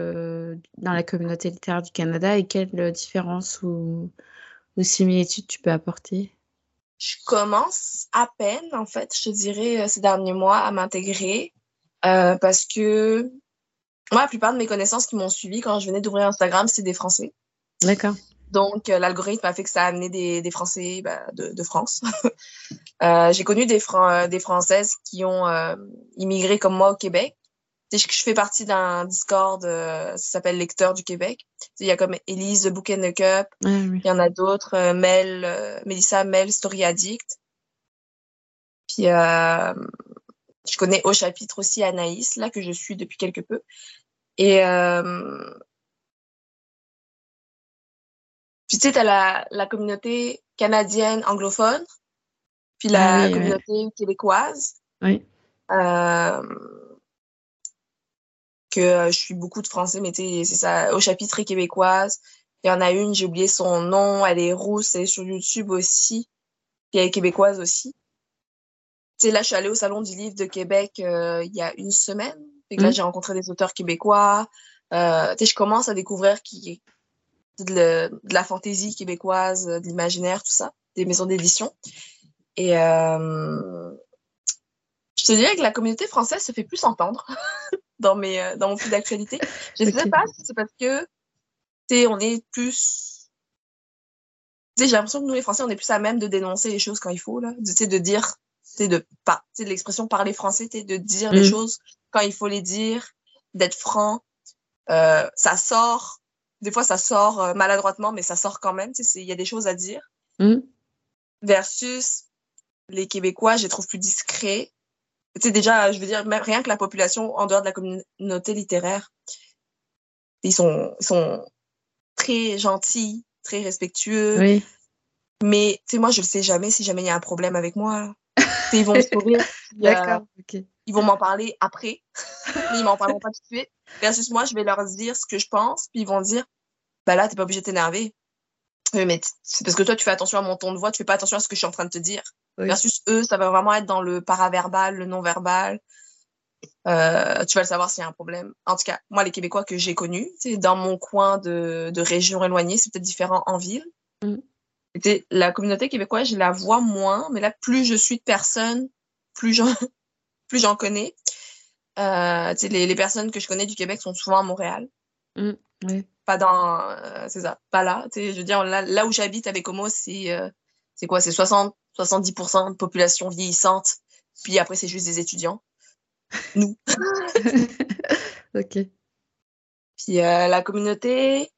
dans la communauté littéraire du Canada et quelles différences ou, ou similitudes tu peux apporter? Je commence à peine, en fait, je te dirais, ces derniers mois à m'intégrer euh, parce que moi, la plupart de mes connaissances qui m'ont suivie quand je venais d'ouvrir Instagram, c'est des Français. D'accord. Donc, l'algorithme a fait que ça a amené des, des Français bah, de, de France. euh, j'ai connu des, Fran- des Françaises qui ont euh, immigré comme moi au Québec. Je fais partie d'un Discord, euh, ça s'appelle Lecteurs du Québec. Il y a comme Élise, The Book and the Cup. Il ah, oui. y en a d'autres, euh, Mel, euh, Mélissa, Mel, Story Addict. Puis, euh, je connais au chapitre aussi Anaïs, là, que je suis depuis quelque peu. Et, euh, puis, tu sais, t'as la, la communauté canadienne anglophone, puis la ah, oui, communauté oui. québécoise. Oui. Euh, que je suis beaucoup de Français, mais c'est ça, au chapitre est québécoise. Il y en a une, j'ai oublié son nom, elle est rousse, elle est sur YouTube aussi, puis elle est québécoise aussi. T'sais, là, je suis allée au Salon du Livre de Québec euh, il y a une semaine, fait que là, mmh. j'ai rencontré des auteurs québécois. Euh, je commence à découvrir qui, de, le, de la fantaisie québécoise, de l'imaginaire, tout ça, des maisons d'édition. Et euh, je te dirais que la communauté française se fait plus entendre. Dans, mes, dans mon fil d'actualité. Je ne sais okay. pas si c'est parce que on est plus... T'sais, j'ai l'impression que nous, les Français, on est plus à même de dénoncer les choses quand il faut. Là. De, de dire, de, pas, de l'expression parler français, de dire mm. les choses quand il faut les dire, d'être franc. Euh, ça sort. Des fois, ça sort maladroitement, mais ça sort quand même. Il y a des choses à dire. Mm. Versus les Québécois, je les trouve plus discrets. Tu sais, déjà, je veux dire, même rien que la population en dehors de la communauté littéraire, ils sont, ils sont très gentils, très respectueux. Oui. Mais, tu sais, moi, je le sais jamais si jamais il y a un problème avec moi. Ils vont me sourire. D'accord, euh, okay. Ils vont m'en parler après. Ils m'en parleront pas tout de suite. Versus moi, je vais leur dire ce que je pense, puis ils vont dire, bah là, t'es pas obligé de t'énerver. Oui, mais c'est parce que toi, tu fais attention à mon ton de voix, tu fais pas attention à ce que je suis en train de te dire. Oui. Versus eux, ça va vraiment être dans le paraverbal, le non-verbal. Euh, tu vas le savoir s'il y a un problème. En tout cas, moi, les Québécois que j'ai connus, dans mon coin de, de région éloignée, c'est peut-être différent en ville. Mm. La communauté québécoise, je la vois moins, mais là, plus je suis de personnes, plus j'en, plus j'en connais. Euh, les, les personnes que je connais du Québec sont souvent à Montréal. Mm. Oui. Pas dans... Euh, c'est ça, pas là. Je veux dire, là, là où j'habite avec Homo, c'est, euh, c'est quoi? C'est soixante soixante-dix pour cent de population vieillissante, puis après, c'est juste des étudiants. Nous. Ok. Puis euh, la communauté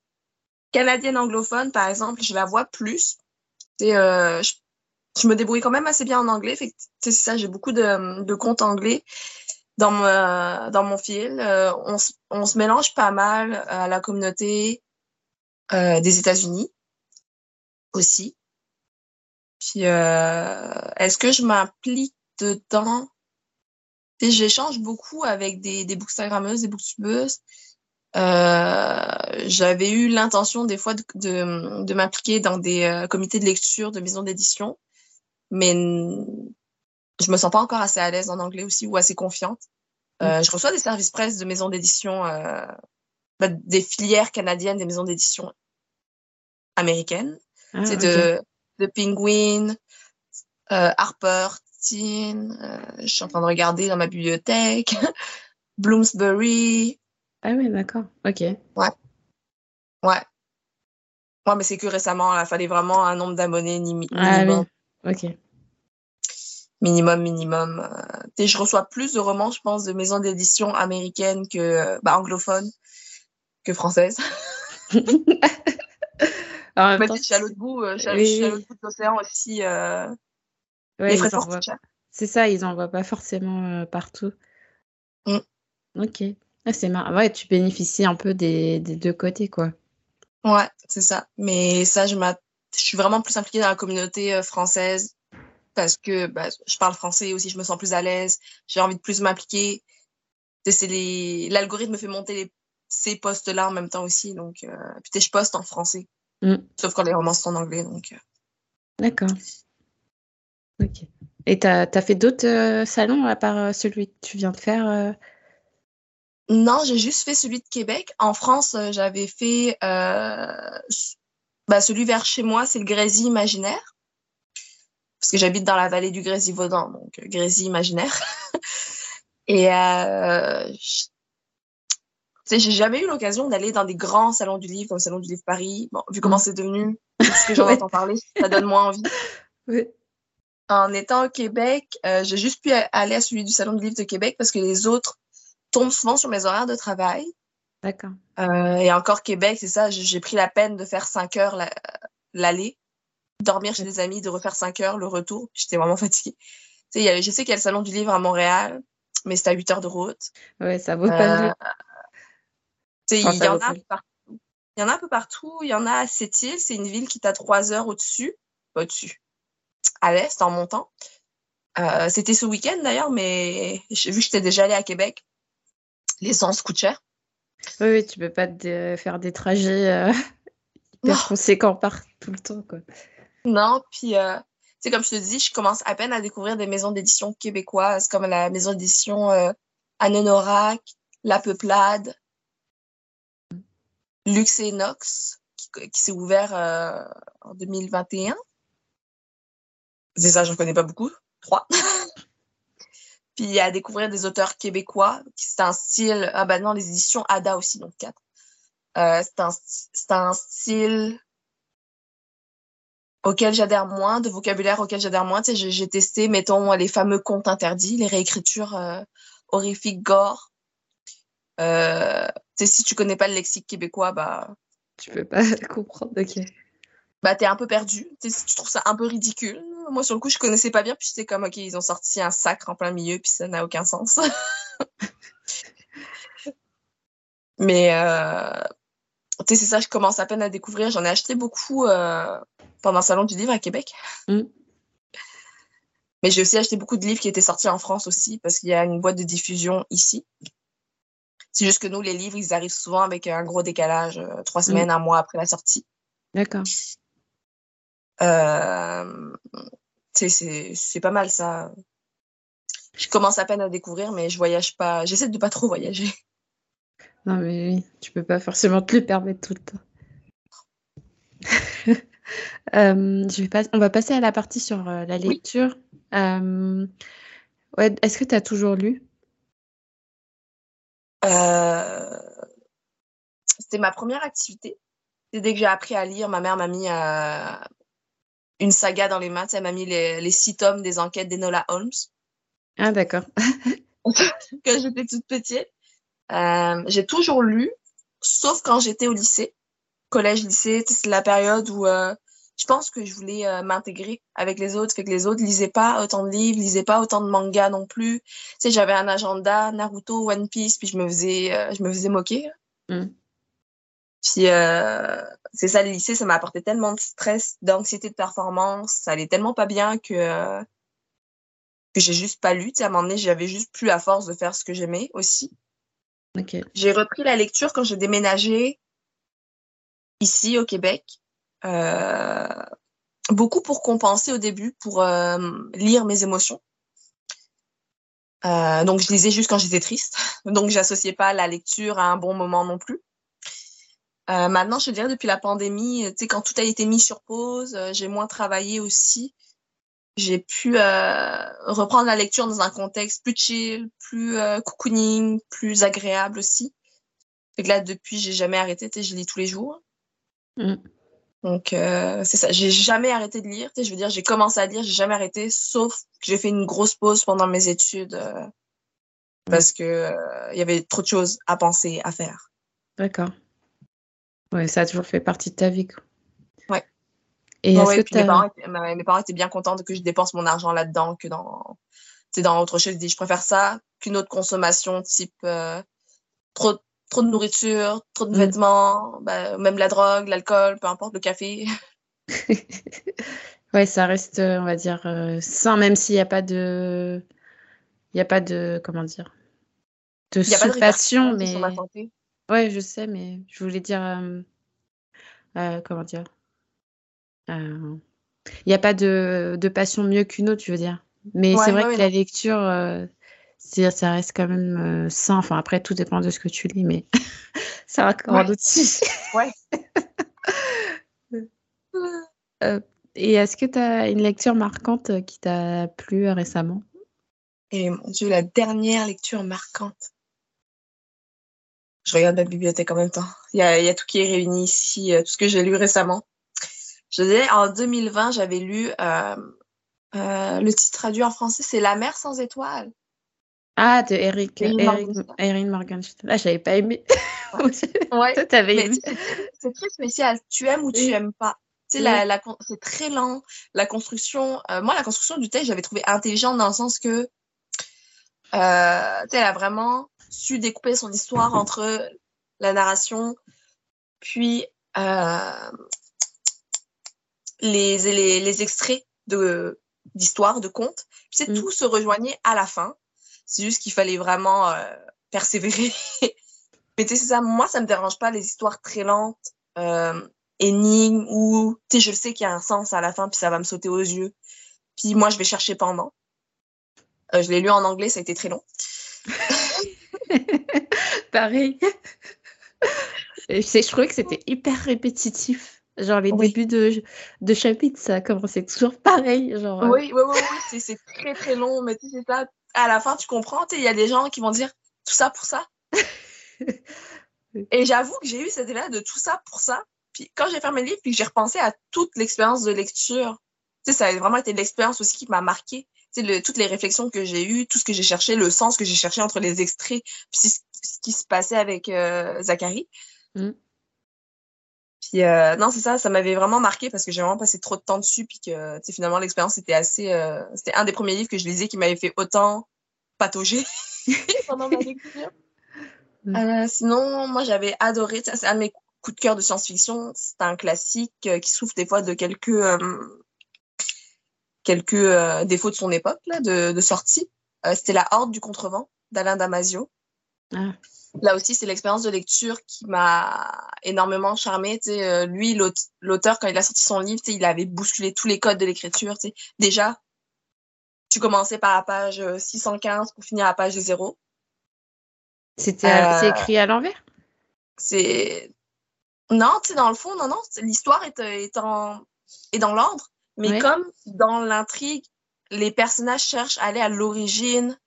canadienne anglophone, par exemple, je la vois plus. Et, euh, je, je me débrouille quand même assez bien en anglais. Fait que, c'est ça, j'ai beaucoup de, de comptes anglais dans, me, dans mon fil. Euh, on, on se mélange pas mal à la communauté euh, des États-Unis aussi. Puis, euh, est-ce que je m'implique dedans? T'sais, j'échange beaucoup avec des, des bookstagrammeuses, des booktubeuses. Euh, j'avais eu l'intention, des fois, de, de, de m'impliquer dans des euh, comités de lecture, de maisons d'édition. Mais je me sens pas encore assez à l'aise en anglais aussi, ou assez confiante. Euh, je reçois des services presse de maisons d'édition, euh, bah, des filières canadiennes, des maisons d'édition américaines. Ah, c'est okay. de, de Penguin, euh, Harper, Teen, euh, je suis en train de regarder dans ma bibliothèque, Bloomsbury. Ah oui, d'accord, ok. Ouais, ouais. Ouais, mais c'est que récemment, il fallait vraiment un nombre d'abonnés nimi- ah, minimum. Ah oui, ok. Minimum, minimum. Euh, je reçois plus de romans, je pense, de maisons d'édition américaines que bah, anglophones que françaises. Alors, mais je suis à l'autre bout, euh, je oui. suis à l'autre bout de l'océan aussi. Euh... Ouais, les frais fortuits. Voient... C'est ça, ils en voient pas forcément euh, partout. Mm. Ok. Ah, c'est marrant. Ouais, tu bénéficies un peu des, des deux côtés, quoi. Ouais, c'est ça. Mais ça, je, je suis vraiment plus impliquée dans la communauté euh, française. Parce que bah, je parle français aussi, je me sens plus à l'aise, j'ai envie de plus m'impliquer. C'est, c'est les... L'algorithme me fait monter les... ces postes-là en même temps aussi. Donc, euh... puis je poste en français, mm. sauf quand les romans sont en anglais. Donc, euh... D'accord. Ok. Et t'as, t'as fait d'autres euh, salons à part celui que tu viens de faire euh... Non, j'ai juste fait celui de Québec. En France, j'avais fait euh... bah, celui vers chez moi, c'est le Grésil Imaginaire. Parce que j'habite dans la vallée du Grésivaudan, donc Grésil Imaginaire. Et euh, je... T'sais, j'ai jamais eu l'occasion d'aller dans des grands salons du livre, comme le Salon du Livre Paris. Bon, vu comment c'est devenu, parce que j'en entends parler, ça donne moins envie. Oui. En étant au Québec, euh, j'ai juste pu aller à celui du Salon du Livre de Québec parce que les autres tombent souvent sur mes horaires de travail. D'accord. Euh, et encore Québec, c'est ça, j'ai pris la peine de faire cinq heures la... l'aller. Dormir chez des amis, de refaire cinq heures, le retour. J'étais vraiment fatiguée. Tu sais, y a, je sais qu'il y a le Salon du Livre à Montréal, mais c'est à huit heures de route. Ouais, ça vaut euh, pas le Tu sais, il y en a partout. Il y en a un peu partout. Il y en a à Sept-Îles, c'est une ville qui est à trois heures au-dessus. Pas au-dessus. À l'est, en montant. Euh, c'était ce week-end, d'ailleurs, mais j'ai vu que j'étais déjà allée à Québec. L'essence coûte cher. Oui, oui, tu peux pas te faire des trajets euh, hyper oh. conséquents par tout le temps, quoi. Non, puis, euh, tu sais, comme je te dis, je commence à peine à découvrir des maisons d'édition québécoises, comme la maison d'édition euh, Anonorak, La Peuplade, Lux et Nox, qui, qui s'est ouvert euh, en deux mille vingt et un. C'est ça, je ne connais pas beaucoup, trois. Puis, à découvrir des auteurs québécois, qui c'est un style... Ah ben non, les éditions A D A aussi, donc quatre. Euh, c'est, un, c'est un style... auquel j'adhère moins, de vocabulaire auquel j'adhère moins. Tu sais, j'ai, j'ai testé, mettons, les fameux contes interdits, les réécritures euh, horrifiques, gore. Euh, tu sais, si tu connais pas le lexique québécois, bah... Tu peux pas comprendre, ok. Bah, t'es un peu perdu. Tu sais, si tu trouves ça un peu ridicule. Moi, sur le coup, je connaissais pas bien, puis j'étais comme, ok, ils ont sorti un sacre en plein milieu, puis ça n'a aucun sens. Mais... Euh... Tu sais, c'est ça, je commence à peine à découvrir. J'en ai acheté beaucoup euh, pendant le Salon du Livre à Québec. Mm. Mais j'ai aussi acheté beaucoup de livres qui étaient sortis en France aussi, parce qu'il y a une boîte de diffusion ici. C'est juste que nous, les livres, ils arrivent souvent avec un gros décalage, euh, trois semaines, mm. un mois après la sortie. D'accord. Euh, tu sais, c'est, c'est pas mal, ça. Je commence à peine à découvrir, mais je voyage pas. J'essaie de pas trop voyager. Non, mais oui, tu peux pas forcément te le permettre tout le temps. euh, je vais pas... On va passer à la partie sur euh, la lecture. Oui. Euh... Ouais, est-ce que tu as toujours lu ? euh... C'était ma première activité. C'est dès que j'ai appris à lire, ma mère m'a mis euh, une saga dans les mains. Elle m'a mis les, les six tomes des enquêtes d'Enola Holmes. Ah, d'accord. Quand j'étais toute petite. Euh, j'ai toujours lu, sauf quand j'étais au lycée, collège, lycée, c'est la période où euh, je pense que je voulais euh, m'intégrer avec les autres, fait que les autres lisaient pas autant de livres, lisaient pas autant de mangas non plus. Tu sais, j'avais un agenda Naruto, One Piece, puis je me faisais, euh, je me faisais moquer. Mm. Puis euh, c'est ça, le lycée, ça m'a apporté tellement de stress, d'anxiété de performance, ça allait tellement pas bien que euh, que j'ai juste pas lu. Tu sais, à un moment donné, j'avais juste plus la force de faire ce que j'aimais aussi. Okay. J'ai repris la lecture quand j'ai déménagé ici au Québec, euh, beaucoup pour compenser au début, pour euh, lire mes émotions. Euh, donc, je lisais juste quand j'étais triste. Donc, j'associais pas la lecture à un bon moment non plus. Euh, maintenant, je dirais, depuis la pandémie, tu sais, quand tout a été mis sur pause, euh, j'ai moins travaillé aussi. J'ai pu euh, reprendre la lecture dans un contexte plus chill, plus euh, cocooning, plus agréable aussi. Fait que là, depuis, j'ai jamais arrêté. Tu sais, je lis tous les jours. Mm. Donc, euh, c'est ça. J'ai jamais arrêté de lire. Tu sais, je veux dire, j'ai commencé à lire, j'ai jamais arrêté, sauf que j'ai fait une grosse pause pendant mes études euh, mm. parce que euh, y avait trop de choses à penser, à faire. D'accord. Ouais, ça a toujours fait partie de ta vie, quoi. Ouais. Et oh, est-ce ouais, que mes parents, étaient, mes parents étaient bien contents que je dépense mon argent là-dedans que dans, c'est dans autre chose. Je dis, je préfère ça qu'une autre consommation type euh, trop, trop de nourriture, trop de mm. vêtements, bah, même la drogue, l'alcool, peu importe, le café. Ouais, ça reste, on va dire, euh, sain, même s'il n'y a pas de, il n'y a pas de, comment dire, de sous-passion, mais. Sur ma santé. Ouais, je sais, mais je voulais dire, euh, euh, comment dire, il euh, n'y a pas de, de passion mieux qu'une autre, tu veux dire. Mais ouais, c'est vrai ouais, que ouais, la non. lecture, euh, c'est-à-dire, ça reste quand même euh, sain. Enfin, après, tout dépend de ce que tu lis, mais ça raccorde aussi. Ouais. euh, et est-ce que tu as une lecture marquante qui t'a plu récemment? Et mon Dieu, la dernière lecture marquante. Je regarde ma bibliothèque en même temps. Il y a, il y a tout qui est réuni ici, tout ce que j'ai lu récemment. Je disais, en deux mille vingt, j'avais lu... Euh, euh, le titre traduit en français, c'est « La mer sans étoiles ». Ah, de Eric, Erin Morgenstern. Morgenstern. Ah, j'avais pas aimé. Ouais. Ouais. Toi, t'avais mais aimé. C'est très spécial. Tu aimes ou tu oui. aimes pas. Tu sais, oui. la, la, c'est très lent. La construction... Euh, moi, la construction du texte, j'avais trouvé intelligente dans le sens que... Euh, tu sais, elle a vraiment... su découper son histoire entre la narration puis euh, les, les, les extraits de, d'histoire, de contes. Puis c'est, mm. tout se rejoignait à la fin. C'est juste qu'il fallait vraiment euh, persévérer. Mais tu sais, c'est ça. Moi, ça me dérange pas les histoires très lentes, euh, énigmes, où tu sais, je sais qu'il y a un sens à la fin puis ça va me sauter aux yeux. Puis moi, je vais chercher pendant. Euh, je l'ai lu en anglais, ça a été très long. Pareil. Je, sais, je trouvais que c'était hyper répétitif. Genre, les oui. débuts de, de chapitre, ça commençait toujours pareil. Genre, oui, oui, oui, oui. C'est, c'est très, très long. Mais tu sais, ça, à la fin, tu comprends. Il y a des gens qui vont dire tout ça pour ça. Et j'avoue que j'ai eu cette idée-là de tout ça pour ça. Puis quand j'ai fermé le livre, puis que j'ai repensé à toute l'expérience de lecture, tu sais, ça a vraiment été l'expérience aussi qui m'a marquée. Le, toutes les réflexions que j'ai eues, tout ce que j'ai cherché, le sens que j'ai cherché entre les extraits, puis ce, ce qui se passait avec euh, Zachary. Mm. Puis euh, non, c'est ça, ça m'avait vraiment marqué parce que j'ai vraiment passé trop de temps dessus, puis que finalement l'expérience était assez. Euh, c'était un des premiers livres que je lisais qui m'avait fait autant patauger pendant ma lecture. Mm. Euh, sinon, moi j'avais adoré, c'est un de mes coups de cœur de science-fiction, c'est un classique euh, qui souffre des fois de quelques. Euh, quelques euh, défauts de son époque, là, de, de sortie. Euh, c'était La Horde du Contrevent, d'Alain Damasio. Ah. Là aussi, c'est l'expérience de lecture qui m'a énormément charmée. Euh, lui, l'aut- l'auteur, quand il a sorti son livre, il avait bousculé tous les codes de l'écriture. T'sais. Déjà, tu commençais par la page six cent quinze pour finir à la page zéro. C'était euh, c'est écrit à l'envers? C'est... Non, dans le fond, non, non. L'histoire est, est, en... est dans l'ordre. Mais ouais. comme dans l'intrigue, les personnages cherchent à aller à l'origine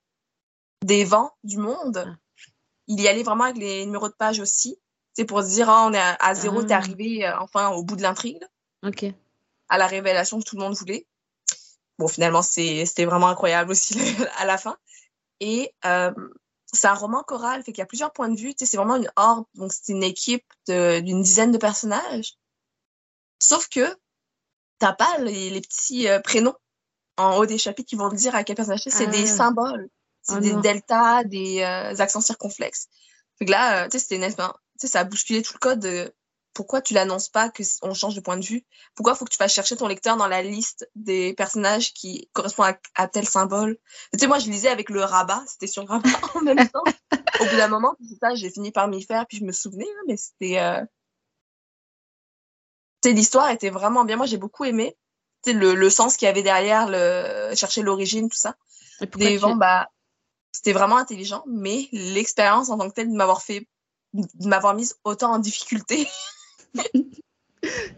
des vents du monde, ah. il y allait vraiment avec les numéros de page aussi. C'est pour dire, oh, on est à, à zéro, ah. t'es arrivé euh, enfin au bout de l'intrigue. Ok. À la révélation que tout le monde voulait. Bon, finalement, c'est, c'était vraiment incroyable aussi à la fin. Et euh, c'est un roman choral, fait qu'il y a plusieurs points de vue. T'sais, c'est vraiment une horde, donc c'est une équipe de, d'une dizaine de personnages. Sauf que t'as pas les, les petits euh, prénoms en haut des chapitres qui vont te dire à quel personnage c'est. C'est ah, des symboles. C'est oh des non. deltas, des euh, accents circonflexes. Fait que là, euh, tu sais, c'était une expérience. Tu sais, ça a bousculé tout le code. De... Pourquoi tu l'annonces pas qu'on change de point de vue? Pourquoi faut que tu vas chercher ton lecteur dans la liste des personnages qui correspondent à, à tel symbole? Tu sais, moi, je lisais avec le rabat. C'était sur le rabat en même temps. Au bout d'un moment, puis ça, j'ai fini par m'y faire. Puis je me souvenais, hein, mais c'était... Euh... T'sais, l'histoire était vraiment bien. Moi, j'ai beaucoup aimé le, le sens qu'il y avait derrière, le... chercher l'origine, tout ça. Et pourquoi, des tu... vents, bah... C'était vraiment intelligent, mais l'expérience en tant que telle de m'avoir fait, de m'avoir mise autant en difficulté.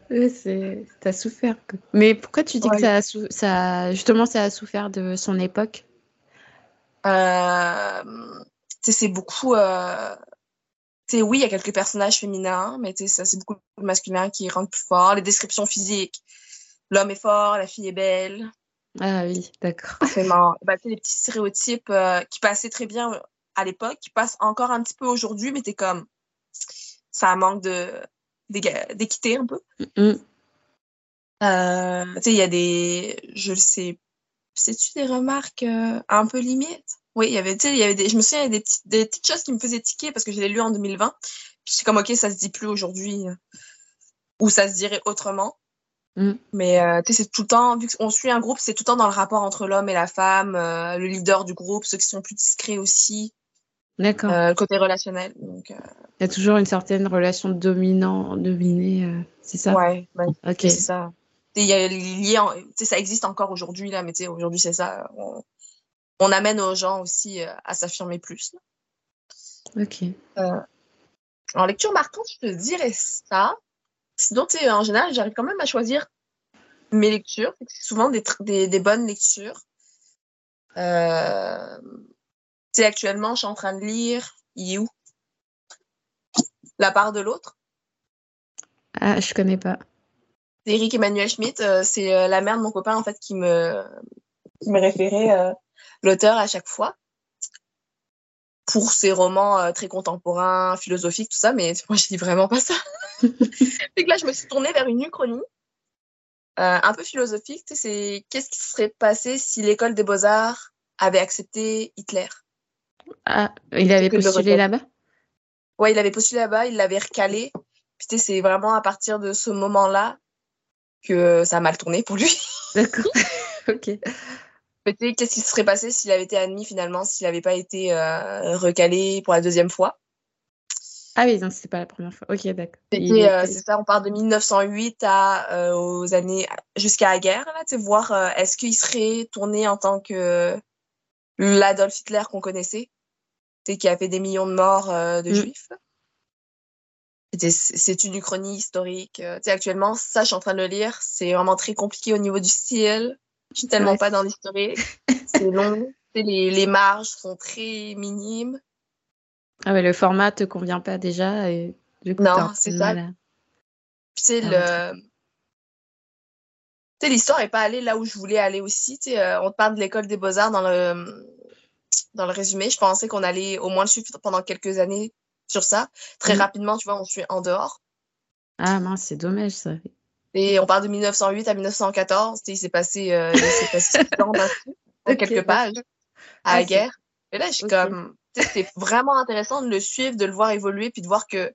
Ouais, c'est... T'as souffert. Quoi. Mais pourquoi tu dis ouais. que ça a sou... ça... justement ça a souffert de son époque? Euh... Tu sais, c'est beaucoup... Euh... Tu sais, oui, il y a quelques personnages féminins, mais tu sais, ça, c'est beaucoup le masculin qui rentre plus fort. Les descriptions physiques. L'homme est fort, la fille est belle. Ah oui, d'accord. Vraiment. Bah, tu sais, les petits stéréotypes euh, qui passaient très bien à l'époque, qui passent encore un petit peu aujourd'hui, mais t'es comme... Ça manque de... d'équité un peu. Mm-hmm. Euh, tu sais, il y a des... Je le sais... C'est-tu des remarques euh, un peu limites? Oui, il y avait, tu sais, il y avait des... Je me souviens, il y avait des, petits, des petites choses qui me faisaient tiquer parce que je l'ai lu en deux mille vingt. Puis c'est comme, OK, ça se dit plus aujourd'hui. Euh, ou ça se dirait autrement. Mm. Mais, euh, tu sais, c'est tout le temps... Vu qu'on suit un groupe, c'est tout le temps dans le rapport entre l'homme et la femme, euh, le leader du groupe, ceux qui sont plus discrets aussi. D'accord. Euh, le côté relationnel. Donc, euh... il y a toujours une certaine relation dominant-dominée, euh, c'est ça? Ouais, ben, ok. C'est ça. Il y a lié en... Ça existe encore aujourd'hui, là, mais aujourd'hui, c'est ça. On... On amène aux gens aussi euh, à s'affirmer plus. Là. Ok. Euh... En lecture marquante, je te dirais ça. Sinon, en général, j'arrive quand même à choisir mes lectures. C'est souvent des, tr... des, des bonnes lectures. Euh... T'sais, actuellement, je suis en train de lire You. La part de l'autre. Ah, je connais pas. C'est Eric Emmanuel Schmidt, euh, c'est euh, la mère de mon copain en fait qui me, qui me référait euh, l'auteur à chaque fois pour ses romans euh, très contemporains, philosophiques, tout ça, mais moi je lis vraiment pas ça. Fait que là je me suis tournée vers une uchronie euh, un peu philosophique, tu sais, c'est qu'est-ce qui serait passé si l'école des beaux-arts avait accepté Hitler. Ah, il avait postulé là-bas? Ouais, il avait postulé là-bas, il l'avait recalé. Puis tu sais, c'est vraiment à partir de ce moment-là que ça a mal tourné pour lui. D'accord. Ok. Mais tu sais, qu'est-ce qui se serait passé s'il avait été admis finalement, s'il n'avait pas été euh, recalé pour la deuxième fois? Ah oui, donc c'était pas la première fois. Ok, d'accord. Était... Euh, c'est ça, on part de mille neuf cent huit à, euh, aux années jusqu'à la guerre, là, tu sais, voir euh, est-ce qu'il serait tourné en tant que l'Adolf Hitler qu'on connaissait. Qui a fait des millions de morts euh, de mmh. juifs. C'est, c'est une uchronie historique. Euh, actuellement, ça, je suis en train de le lire. C'est vraiment très compliqué au niveau du style. Je suis tellement ouais. pas dans l'historique. C'est long. Les, les marges sont très minimes. Ah ouais, le format te convient pas déjà. Et du coup, non, c'est ça. À... Puis, tu le... l'histoire n'est pas allée là où je voulais aller aussi. Euh, on te parle de l'école des beaux-arts dans le... Dans le résumé, je pensais qu'on allait au moins le suivre pendant quelques années sur ça. Très mmh. rapidement, tu vois, on suit en dehors. Ah mince, c'est dommage ça. Et on part de mille neuf cent huit à mille neuf cent quatorze. Il s'est passé euh, il s'est passé dans okay, quelques pages à la ah, guerre. Et là, je suis okay. comme... C'était vraiment intéressant de le suivre, de le voir évoluer, puis de voir que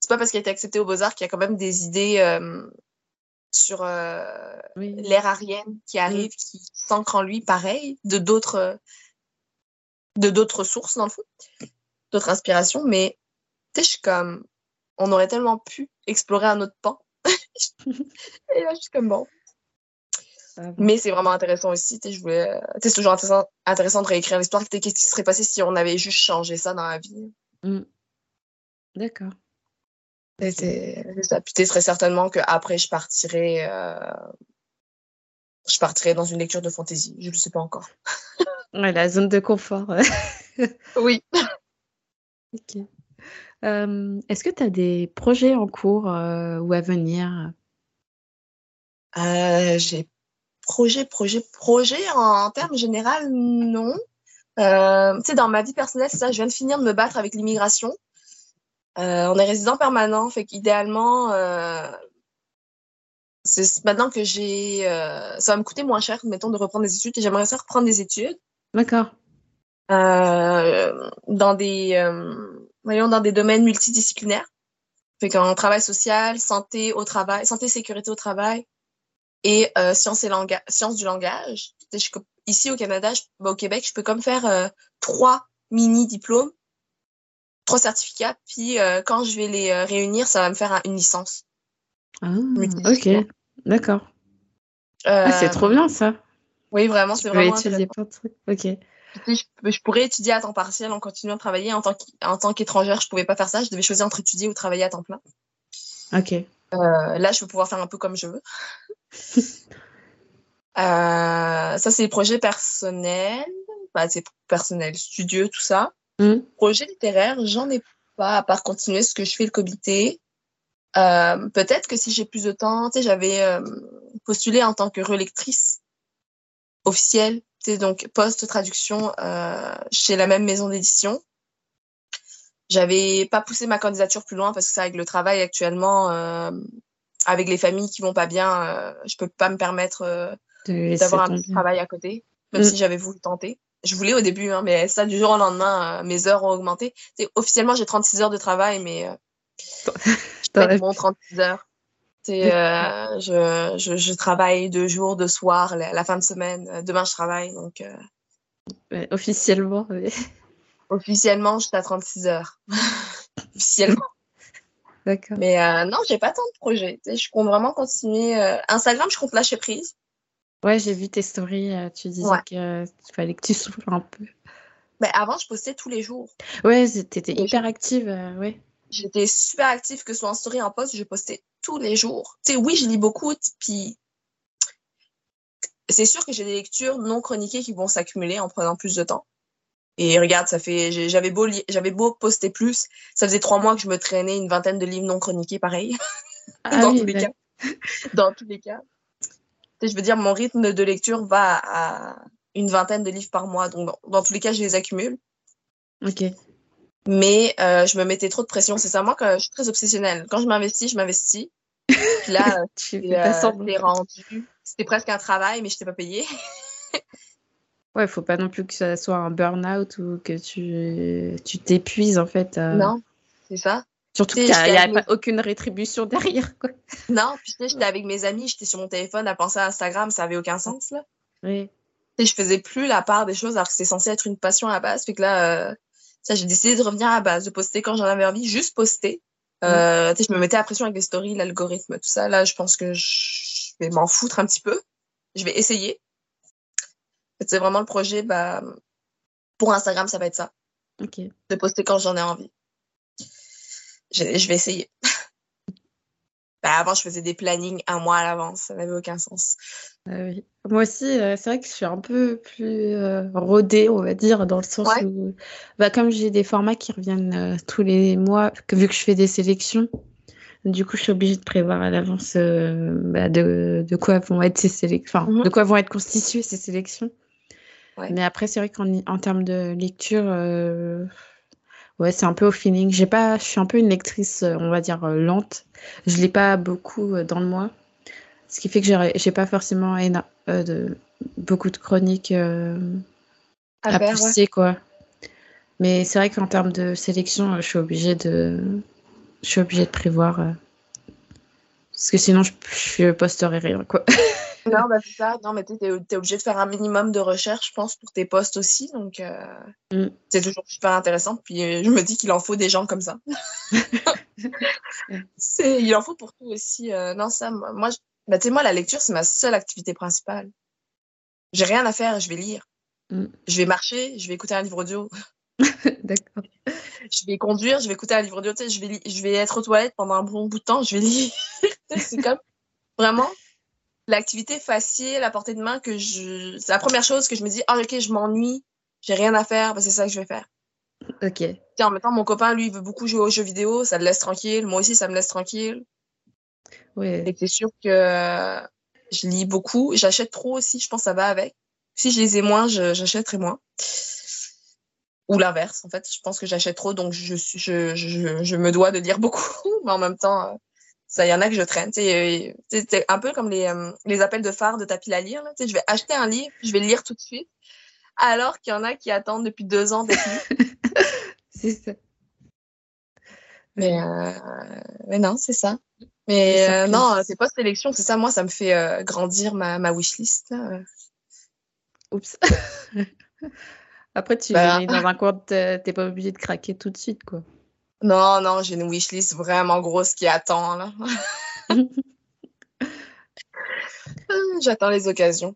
c'est pas parce qu'il a été accepté aux Beaux-Arts qu'il y a quand même des idées euh, sur euh, oui. l'ère arienne qui arrive, mmh. qui s'ancre en lui, pareil, de d'autres... Euh, de d'autres sources, dans le fond, d'autres inspirations, mais tu sais, je suis comme, on aurait tellement pu explorer un autre pan. Et là, je suis comme, bon. Ah bon. Mais c'est vraiment intéressant aussi, tu sais, je voulais... Tu sais, c'est toujours intéressant, intéressant de réécrire l'histoire, qu'est-ce qui serait passé si on avait juste changé ça dans la vie. Mm. D'accord. C'était... C'est ça. Puis tu sais, serait certainement qu'après, je partirais... Euh... Je partirais dans une lecture de fantaisie, je le sais pas encore. Ouais, la zone de confort. Oui. Ok. Euh, est-ce que tu as des projets en cours euh, ou à venir? euh, J'ai projet, projet, projet. En, en termes généraux, non. Euh, tu sais, dans ma vie personnelle, c'est ça. Je viens de finir de me battre avec l'immigration. Euh, on est résident permanent, fait qu'idéalement, euh, c'est maintenant que j'ai... Euh, ça va me coûter moins cher, mettons, de reprendre des études. Et j'aimerais ça reprendre des études. D'accord. Euh, dans des, euh, voyons, dans des domaines multidisciplinaires. Fait qu'en travail social, santé au travail, santé sécurité au travail et euh, sciences et langage, sciences du langage. Je suis, ici au Canada, je, bah, au Québec, je peux comme faire euh, trois mini diplômes, trois certificats. Puis euh, quand je vais les euh, réunir, ça va me faire une licence. Ah, ok, d'accord. Euh, ah, c'est trop bien ça. Oui, vraiment, c'est tu vraiment intéressant. Plein de trucs. Ok. Puis, je, je pourrais étudier à temps partiel en continuant de travailler. En tant qu'étrangère, je ne pouvais pas faire ça. Je devais choisir entre étudier ou travailler à temps plein. OK. Euh, là, je vais pouvoir faire un peu comme je veux. euh, ça, c'est les projets personnels. Bah, c'est personnel, studieux, tout ça. Mm. Projet littéraire, j'en ai pas, à part continuer ce que je fais, le comité. Euh, peut-être que si j'ai plus de temps, tu sais, j'avais euh, postulé en tant que relectrice officielle, tu sais, donc post-traduction euh, chez la même maison d'édition. J'avais pas poussé ma candidature plus loin parce que ça, avec le travail actuellement, euh, avec les familles qui vont pas bien, euh, je peux pas me permettre euh, d'avoir un petit travail à côté, même mm. si j'avais voulu tenter. Je voulais au début, hein, mais ça, du jour au lendemain, euh, mes heures ont augmenté. Tu sais, officiellement, j'ai trente-six heures de travail, mais euh, je fais mon trente-six heures. C'est, euh, je, je, je travaille deux jours, deux soirs, la, la fin de semaine. Demain, je travaille, donc... Euh... Ouais, officiellement, oui. Officiellement, je suis à trente-six heures. Officiellement. D'accord. Mais euh, non, j'ai pas tant de projets. T'sais, je compte vraiment continuer... Euh... Instagram, je compte lâcher prise. Ouais, j'ai vu tes stories. Euh, tu disais ouais. qu'il euh, fallait que tu souffles un peu. Mais avant, je postais tous les jours. Ouais, t'étais Et hyper je... active, euh, ouais. J'étais super active, que ce soit en story, en post, je postais tous les jours. Tu sais, oui, je lis beaucoup, puis c'est sûr que j'ai des lectures non chroniquées qui vont s'accumuler en prenant plus de temps. Et regarde, ça fait, j'avais beau, li... j'avais beau poster plus, ça faisait trois mois que je me traînais une vingtaine de livres non chroniqués, pareil. Ah, Dans, oui, tous les ben... cas. Dans tous les cas. Tu sais, je veux dire, mon rythme de lecture va à une vingtaine de livres par mois, donc dans, dans tous les cas, je les accumule. Ok. Mais euh, je me mettais trop de pression. C'est ça, moi, quand je suis très obsessionnelle. Quand je m'investis, je m'investis. Puis là, tu t'es, euh, t'es rendu. C'était presque un travail, mais je t'ai pas payée. Ouais, faut pas non plus que ça soit un burn-out ou que tu, tu t'épuises, en fait. Euh... Non, c'est ça. Surtout qu'il n'y a, a mes... pas aucune rétribution derrière, quoi. Non, puis tu sais, j'étais avec mes amis, j'étais sur mon téléphone à penser à Instagram, ça avait aucun sens, là. Oui. Tu sais, je faisais plus la part des choses alors que c'était censé être une passion à la base. Puis que là... Euh... Ça, j'ai décidé de revenir à la base, de poster quand j'en avais envie, juste poster. Euh, je me mettais à la pression avec les stories, l'algorithme, tout ça. Là, je pense que je vais m'en foutre un petit peu. Je vais essayer. C'est vraiment le projet. Bah, pour Instagram, ça va être ça. Okay. De poster quand j'en ai envie. Je, je vais essayer. Bah, avant, je faisais des plannings un mois à l'avance. Ça n'avait aucun sens. Euh, oui. Moi aussi, euh, c'est vrai que je suis un peu plus euh, rodée, on va dire, dans le sens ouais. où... Bah, comme j'ai des formats qui reviennent euh, tous les mois, que, vu que je fais des sélections, du coup, je suis obligée de prévoir à l'avance euh, bah, de, de quoi vont être ces sélections, enfin, mm-hmm. de quoi vont être constituées ces sélections. Ouais. Mais après, c'est vrai qu'en en termes de lecture... Euh... Ouais, c'est un peu au feeling. J'ai pas, je suis un peu une lectrice, on va dire, lente. Je lis pas beaucoup dans le mois. Ce qui fait que j'ai, j'ai pas forcément éna, euh, de, beaucoup de chroniques euh, à, à faire, pousser, ouais. quoi. Mais c'est vrai qu'en termes de sélection, je suis obligée de, je suis obligée de prévoir. Euh, parce que sinon, je, je posterai rien, quoi. Non, bah c'est ça. Non, mais t'es, t'es obligée de faire un minimum de recherche, je pense, pour tes posts aussi. Donc, euh, mm. c'est toujours super intéressant. Puis, euh, je me dis qu'il en faut des gens comme ça. c'est, il en faut pour tout aussi. Euh, non, ça, moi, je, bah, tu sais, moi, la lecture, c'est ma seule activité principale. J'ai rien à faire, je vais lire. Mm. Je vais marcher, je vais écouter un livre audio. D'accord. Je vais conduire, je vais écouter un livre audio. Tu sais, je vais, je vais être aux toilettes pendant un bon bout de temps, je vais lire. C'est comme, vraiment... L'activité facile à portée de main que je. C'est la première chose que je me dis, ah, oh, ok, je m'ennuie, j'ai rien à faire, bah, c'est ça que je vais faire. Ok. Tiens, en même temps, mon copain, lui, il veut beaucoup jouer aux jeux vidéo, ça le laisse tranquille. Moi aussi, ça me laisse tranquille. Ouais. Et c'est sûr que je lis beaucoup. J'achète trop aussi, je pense que ça va avec. Si je lisais moins, je... j'achèterais moins. Ou l'inverse, en fait. Je pense que j'achète trop, donc je, je, je, je me dois de lire beaucoup, mais en même temps. Il y en a que je traîne. C'est un peu comme les, euh, les appels de phare de tapis à lire. Là. Je vais acheter un livre, je vais le lire tout de suite, alors qu'il y en a qui attendent depuis deux ans d'être lu. C'est ça. Mais, euh, mais non, c'est ça. Mais c'est euh, non, c'est pas sélection. C'est ça, moi, ça me fait euh, grandir ma, ma wishlist. Là. Oups. Après, tu bah... es dans un coin, t'es pas obligé de craquer tout de suite, quoi. Non, non, j'ai une wishlist vraiment grosse qui attend, là. J'attends les occasions.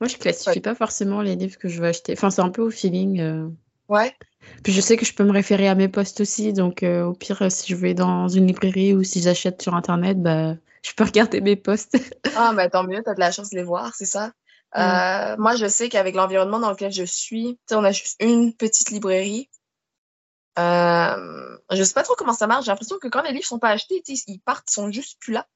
Moi, je classifie ouais. pas forcément les livres que je veux acheter. Enfin, c'est un peu au feeling. Euh... Ouais. Puis je sais que je peux me référer à mes posts aussi. Donc, euh, au pire, si je vais dans une librairie ou si j'achète sur Internet, bah, je peux regarder mes posts. Ah, bah tant mieux, t'as de la chance de les voir, c'est ça. Mm. Euh, moi, je sais qu'avec l'environnement dans lequel je suis, on a juste une petite librairie. Euh, je sais pas trop comment ça marche. J'ai l'impression que quand les livres sont pas achetés, ils partent, ils sont juste plus là.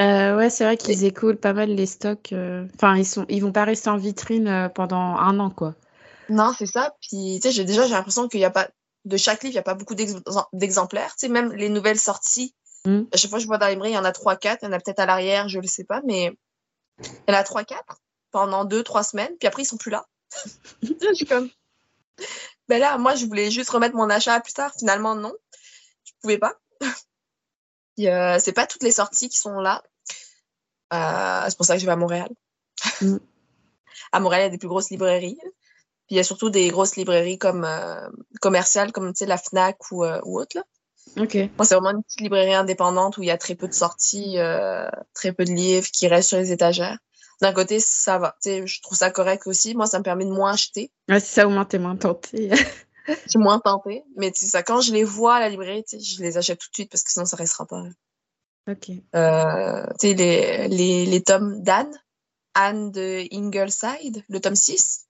Euh, ouais, c'est vrai qu'ils écoulent pas mal les stocks. Euh... Enfin, ils sont, ils vont pas rester en vitrine euh, pendant un an, quoi. Non, c'est ça. Puis, tu sais, j'ai déjà j'ai l'impression qu'il y a pas de chaque livre, il y a pas beaucoup d'ex... d'exemplaires. Tu sais, même les nouvelles sorties. Mm. À chaque fois que je vois dans les librairies, il y en a trois, quatre. Il y en a peut-être à l'arrière, je le sais pas, mais il y en a trois, quatre pendant deux, trois semaines. Puis après, ils sont plus là. Je suis comme. Ben là, moi, je voulais juste remettre mon achat plus tard. Finalement, non, je pouvais pas. Puis, euh, c'est pas toutes les sorties qui sont là. Euh, c'est pour ça que je vais à Montréal. Mm. À Montréal, il y a des plus grosses librairies. Puis il y a surtout des grosses librairies comme euh, commerciales, comme tu sais la Fnac ou, euh, ou autre. Là. Ok. Moi, c'est vraiment une petite librairie indépendante où il y a très peu de sorties, euh, très peu de livres qui restent sur les étagères. D'un côté, ça va. Tu sais, je trouve ça correct aussi. Moi, ça me permet de moins acheter. Ouais, si ça, au moins, t'es moins tentée. Je suis moins tentée. Mais tu sais, ça, quand je les vois à la librairie, tu sais, je les achète tout de suite parce que sinon, ça restera pas. OK. Euh, tu sais, les, les, les tomes d'Anne, Anne de Ingleside, le tome six,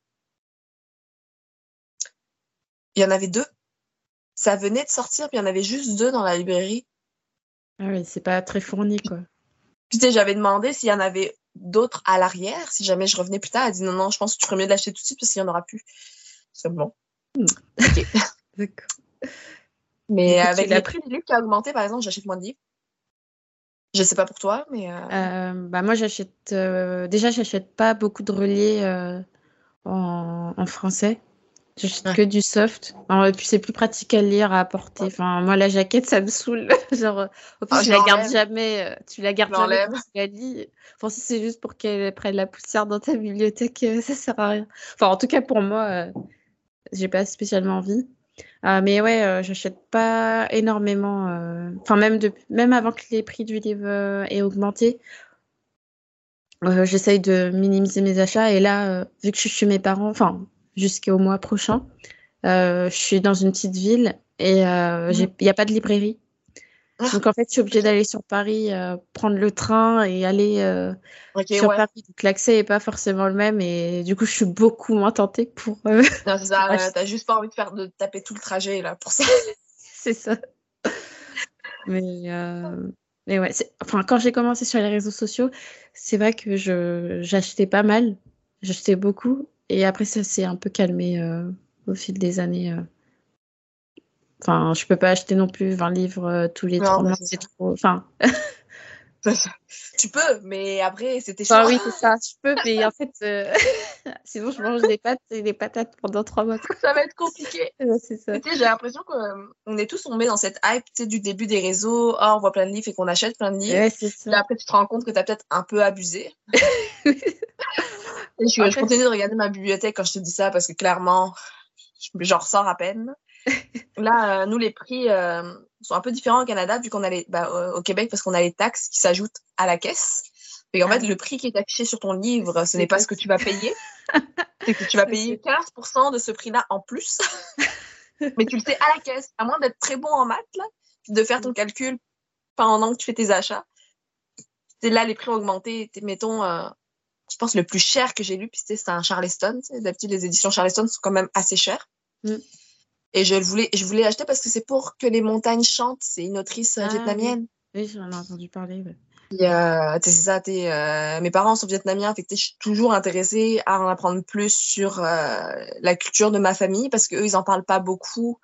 il y en avait deux. Ça venait de sortir, puis il y en avait juste deux dans la librairie. Ah oui, c'est pas très fourni, quoi. Puis tu sais, j'avais demandé s'il y en avait d'autres à l'arrière, si jamais je revenais plus tard. Elle dit non, non, je pense que tu ferais mieux de l'acheter tout de suite parce qu'il n'y en aura plus. C'est bon. Mmh. OK. D'accord. Mais écoute, avec le prix du livre qui a augmenté, par exemple, j'achète moins de livres. Je sais pas pour toi, mais... Euh... Euh, bah moi, j'achète... Euh... Déjà, j'achète pas beaucoup de reliés euh, en... en français. J'achète ouais. que du soft. Alors, et puis, c'est plus pratique à lire, à apporter. Ouais. Enfin, moi, la jaquette, ça me saoule. Genre, au plus, ah, je la garde jamais. Tu la gardes jamais, tu la lis. Enfin, si c'est juste pour qu'elle prenne la poussière dans ta bibliothèque, ça sert à rien. Enfin, en tout cas, pour moi... Euh... j'ai pas spécialement envie. Euh, mais ouais, euh, j'achète pas énormément. Enfin, euh, même, même avant que les prix du livre euh, aient augmenté, euh, j'essaye de minimiser mes achats. Et là, euh, vu que je suis chez mes parents, enfin, jusqu'au mois prochain, euh, je suis dans une petite ville et il euh, n'y a pas de librairie. Donc, en fait, je suis obligée d'aller sur Paris, euh, prendre le train et aller euh, okay, sur ouais. Paris. Donc, l'accès n'est pas forcément le même. Et du coup, je suis beaucoup moins tentée pour... Euh, non, c'est ça. Euh, t'as juste pas envie de, faire, de taper tout le trajet, là, pour ça. C'est ça. Mais, euh, mais ouais. C'est, enfin, quand j'ai commencé sur les réseaux sociaux, c'est vrai que je, j'achetais pas mal. J'achetais beaucoup. Et après, ça s'est un peu calmé euh, au fil des années. Euh. Enfin, je peux pas acheter non plus vingt livres euh, tous les trois mois, c'est trop... Enfin... Tu peux, mais après, c'était chaud. Enfin, oui, c'est ça, tu peux, mais en fait... Euh... Sinon, je mange des pâtes et des patates pendant trois mois. Ça va être compliqué. Ouais, c'est ça. J'ai l'impression qu'on est tous, on met dans cette hype du début des réseaux. Ah, oh, on voit plein de livres et qu'on achète plein de livres. Ouais, c'est ça. Là, après, tu te rends compte que t'as peut-être un peu abusé. je, je continue de regarder ma bibliothèque quand je te dis ça, parce que clairement, j'en ressors à peine. Là, euh, nous, les prix euh, sont un peu différents au Canada, vu qu'on a les, bah, euh, au Québec, parce qu'on a les taxes qui s'ajoutent à la caisse. Et en ah. fait, le prix qui est affiché sur ton livre, ce n'est pas ce que tu vas payer. C'est que tu vas payer quinze pour cent de ce prix-là en plus. Mais tu le sais à la caisse, à moins d'être très bon en maths, là, de faire ton calcul pendant que tu fais tes achats. C'est là, les prix ont augmenté. Mettons, euh, je pense le plus cher que j'ai lu, puis c'est un Charleston. D'habitude, les éditions Charleston sont quand même assez chères. Mm. Et je voulais, je voulais acheter parce que c'est pour que les montagnes chantent. C'est une autrice ah, vietnamienne. Oui, oui, j'en ai entendu parler. Ouais. Et, euh, c'est ça, t'es, euh, mes parents sont vietnamiens, fait que je suis toujours intéressée à en apprendre plus sur euh, la culture de ma famille parce qu'eux, ils n'en parlent pas beaucoup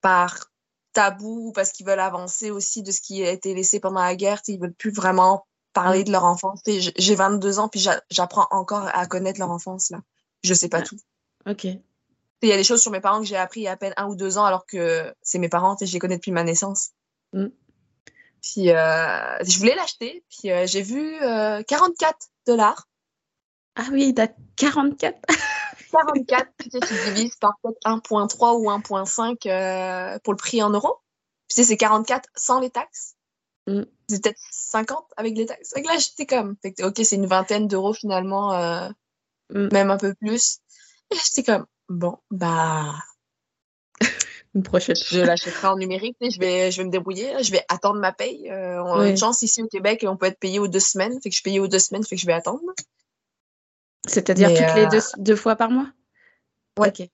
par tabou ou parce qu'ils veulent avancer aussi de ce qui a été laissé pendant la guerre. T'sais, ils ne veulent plus vraiment parler de leur enfance. T'sais, j'ai vingt-deux ans, puis j'a- j'apprends encore à connaître leur enfance. Là. Je ne sais pas ah, tout. OK. Il y a des choses sur mes parents que j'ai appris il y a à peine un ou deux ans, alors que c'est mes parents, je les connais depuis ma naissance. Mm. Puis, euh, je voulais l'acheter, puis euh, j'ai vu euh, quarante-quatre dollars. Ah oui, t'as quarante-quatre quarante-quatre, puis tu divises par peut-être un virgule trois ou un virgule cinq euh, pour le prix en euros. Puis c'est quarante-quatre sans les taxes. Mm. C'était cinquante avec les taxes. Donc là, j'étais comme, fait que, ok, c'est une vingtaine d'euros finalement, euh, mm. même un peu plus. Et là, j'étais comme, bon, bah. Une prochaine. Je l'achèterai en numérique, je vais, je vais me débrouiller, là, je vais attendre ma paye. Euh, on oui. a une chance ici au Québec, on peut être payé aux deux semaines, fait que je suis payée aux deux semaines, fait que je vais attendre. C'est-à-dire Mais, toutes euh... les deux, deux fois par mois? Ouais. Ok.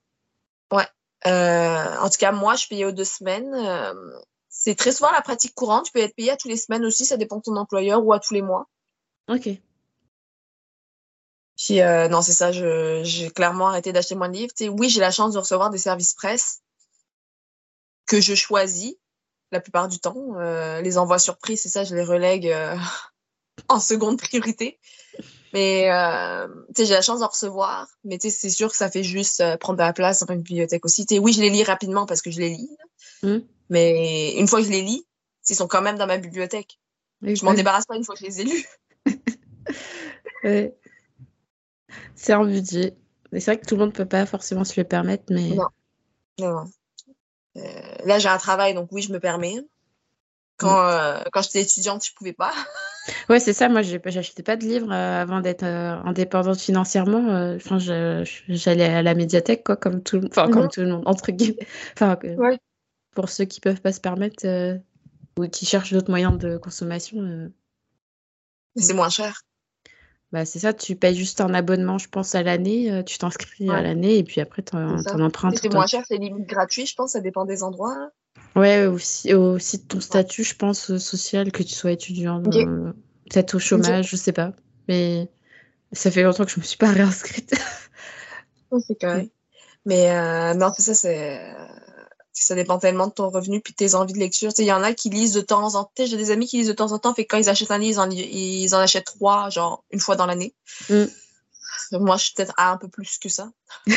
Ouais. Euh, en tout cas, moi, je suis payée aux deux semaines. Euh, c'est très souvent la pratique courante. Tu peux être payée à toutes les semaines aussi, ça dépend de ton employeur, ou à tous les mois. Ok. Puis, euh, non, c'est ça, je, j'ai clairement arrêté d'acheter moins de livres. T'sais, oui, j'ai la chance de recevoir des services presse que je choisis la plupart du temps. Euh, les envois surprises, c'est ça, je les relègue euh, en seconde priorité. Mais euh, tu sais, j'ai la chance d'en recevoir, mais tu sais, c'est sûr que ça fait juste euh, prendre de la place dans une bibliothèque aussi. Tu sais, oui, je les lis rapidement parce que je les lis, mm. mais une fois que je les lis, ils sont quand même dans ma bibliothèque. Oui, je oui. m'en débarrasse pas une fois que je les ai lus. Oui. C'est un budget. Mais c'est vrai que tout le monde peut pas forcément se le permettre, mais... Non, non, non. Euh, là, j'ai un travail, donc oui, je me permets. Quand, euh, quand j'étais étudiante, je pouvais pas. Ouais, c'est ça. Moi, j'ai, j'achetais pas de livres euh, avant d'être euh, indépendante financièrement. Euh, enfin, je, je, j'allais à la médiathèque, quoi, comme tout, enfin, mm-hmm. comme tout le monde, entre guillemets. Enfin, euh, ouais. Pour ceux qui peuvent pas se permettre euh, ou qui cherchent d'autres moyens de consommation. Euh... C'est moins cher. Bah, c'est ça. Tu payes juste un abonnement, je pense, à l'année. Euh, tu t'inscris ouais. à l'année et puis après, t'en, t'en empruntes. C'est moins cher. C'est limite gratuit, je pense. Ça dépend des endroits. Ouais, aussi, aussi de ton statut, je pense, social, que tu sois étudiant, okay. euh, peut-être au chômage, okay. je sais pas. Mais ça fait longtemps que je me suis pas réinscrite. C'est quand même. Mais euh, non, c'est ça, c'est... ça dépend tellement de ton revenu puis de tes envies de lecture. Il y en a qui lisent de temps en temps. J'ai des amis qui lisent de temps en temps, fait que quand ils achètent un livre, ils en, ils en achètent trois, genre une fois dans l'année. Mm. Moi, je suis peut-être à un peu plus que ça. Je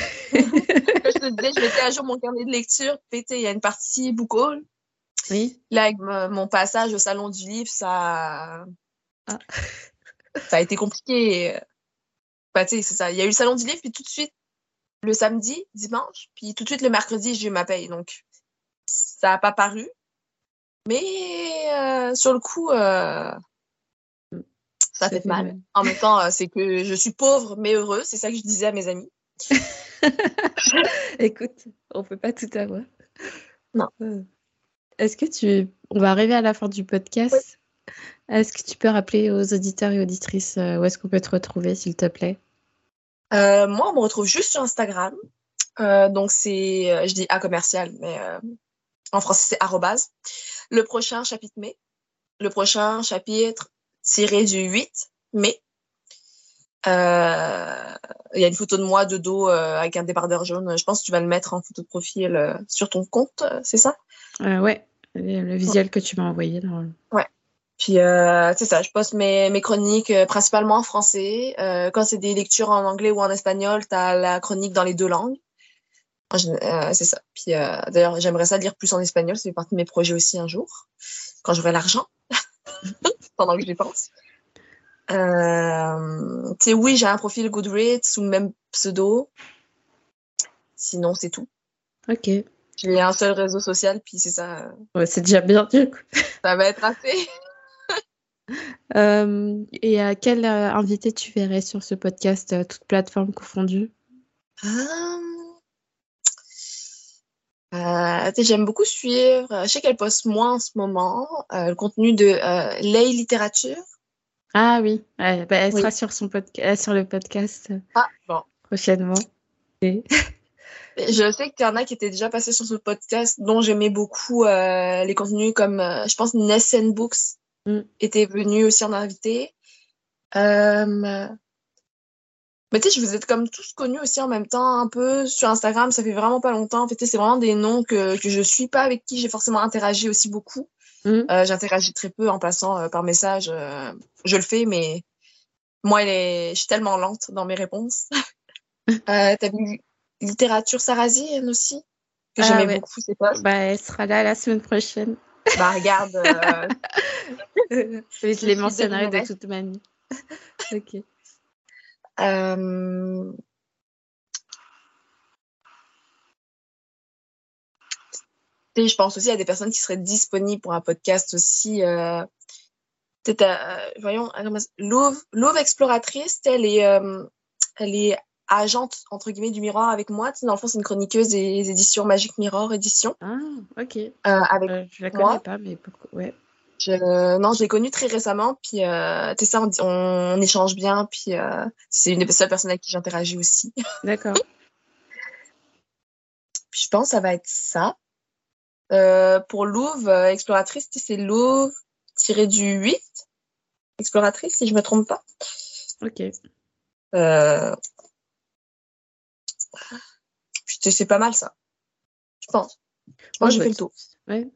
te disais, je mettais à jour mon carnet de lecture. Puis, il y a une partie book haul. Oui. Là, avec m- mon passage au salon du livre, ça, ah. ça a été compliqué. Bah, tu sais, c'est ça. Il y a eu le salon du livre, puis tout de suite, le samedi, dimanche, puis tout de suite, le mercredi, j'ai eu ma paye. Donc, ça n'a pas paru. Mais euh, sur le coup, euh, ça fait mal. Même. En même temps, c'est que je suis pauvre, mais heureuse. C'est ça que je disais à mes amis. Écoute, on peut pas tout avoir. Non. Est-ce que tu... On va arriver à la fin du podcast. Oui. Est-ce que tu peux rappeler aux auditeurs et auditrices euh, où est-ce qu'on peut te retrouver, s'il te plaît? euh, Moi, on me retrouve juste sur Instagram. Euh, donc, c'est... Euh, je dis à commercial, mais euh, en français, c'est arrobase. Le prochain chapitre mai. Le prochain chapitre tiré du huit mai. Il euh, y a une photo de moi de dos euh, avec un débardeur jaune. Je pense que tu vas le mettre en photo de profil euh, sur ton compte, c'est ça? euh, Ouais, le visuel ouais. que tu m'as envoyé. Dans le... Ouais. Puis euh, c'est ça, je poste mes, mes chroniques euh, principalement en français. Euh, quand c'est des lectures en anglais ou en espagnol, t'as la chronique dans les deux langues. Euh, c'est ça. Puis euh, d'ailleurs, j'aimerais ça lire plus en espagnol. C'est partie de mes projets aussi un jour, quand j'aurai l'argent, pendant que j'y pense. Euh, tu sais, oui, j'ai un profil Goodreads ou même pseudo. Sinon, c'est tout. Ok. J'ai un seul réseau social, puis c'est ça. Ouais, c'est déjà bien, du coup. Ça va être assez. euh, et à quel euh, invité tu verrais sur ce podcast, euh, toute plateforme confondue? Ah. Euh, j'aime beaucoup suivre. Je sais qu'elle poste moins en ce moment euh, le contenu de euh, Lay Littérature. Ah oui, ouais, bah elle sera oui. sur, son podca- sur le podcast ah, bon. prochainement. Et... Je sais qu'il y en a qui étaient déjà passés sur ce podcast, dont j'aimais beaucoup euh, les contenus comme, euh, je pense, Nessen Books mm. était venu aussi en invité. Euh... Mais tu sais, vous êtes comme tous connus aussi en même temps, un peu sur Instagram, ça fait vraiment pas longtemps. En fait, c'est vraiment des noms que, que je suis pas, avec qui j'ai forcément interagi aussi beaucoup. Mmh. Euh, j'interagis très peu en passant euh, par message. Euh, je le fais, mais moi, elle est... je suis tellement lente dans mes réponses. euh, t'as vu Littérature Sarrazine aussi, que ah, j'aimais ouais. beaucoup ses posts. Bah, elle sera là la semaine prochaine. Bah, regarde. Euh... je les mentionnerai de toute manière. Ok. Euh... Je pense aussi à des personnes qui seraient disponibles pour un podcast aussi. Euh, C'était, euh, voyons, Louve, Louve exploratrice, elle est, euh, elle est agente, entre guillemets, du miroir avec moi. Dans le fond, c'est une chroniqueuse des éditions Magic Mirror Édition. Ah, ok. Euh, avec euh, je la connais moi. Pas, mais pourquoi ouais. Je, euh, non, je l'ai connue très récemment, puis euh, t'es ça, on, on, on échange bien, puis euh, c'est une des seules personnes avec qui j'interagis aussi. D'accord. Puis je pense que ça va être ça. Euh, pour Louve, euh, exploratrice, c'est Louve tiré du huit, exploratrice, si je ne me trompe pas. Ok. Euh... Putain, c'est pas mal ça, je pense. Moi, ouais, j'ai ouais. fait le tour. Ouais.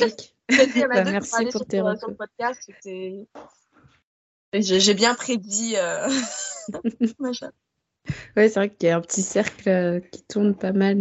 Okay. Bah, merci pour, pour tes retours. J'ai bien prédit. Euh... ouais, c'est vrai qu'il y a un petit cercle qui tourne pas mal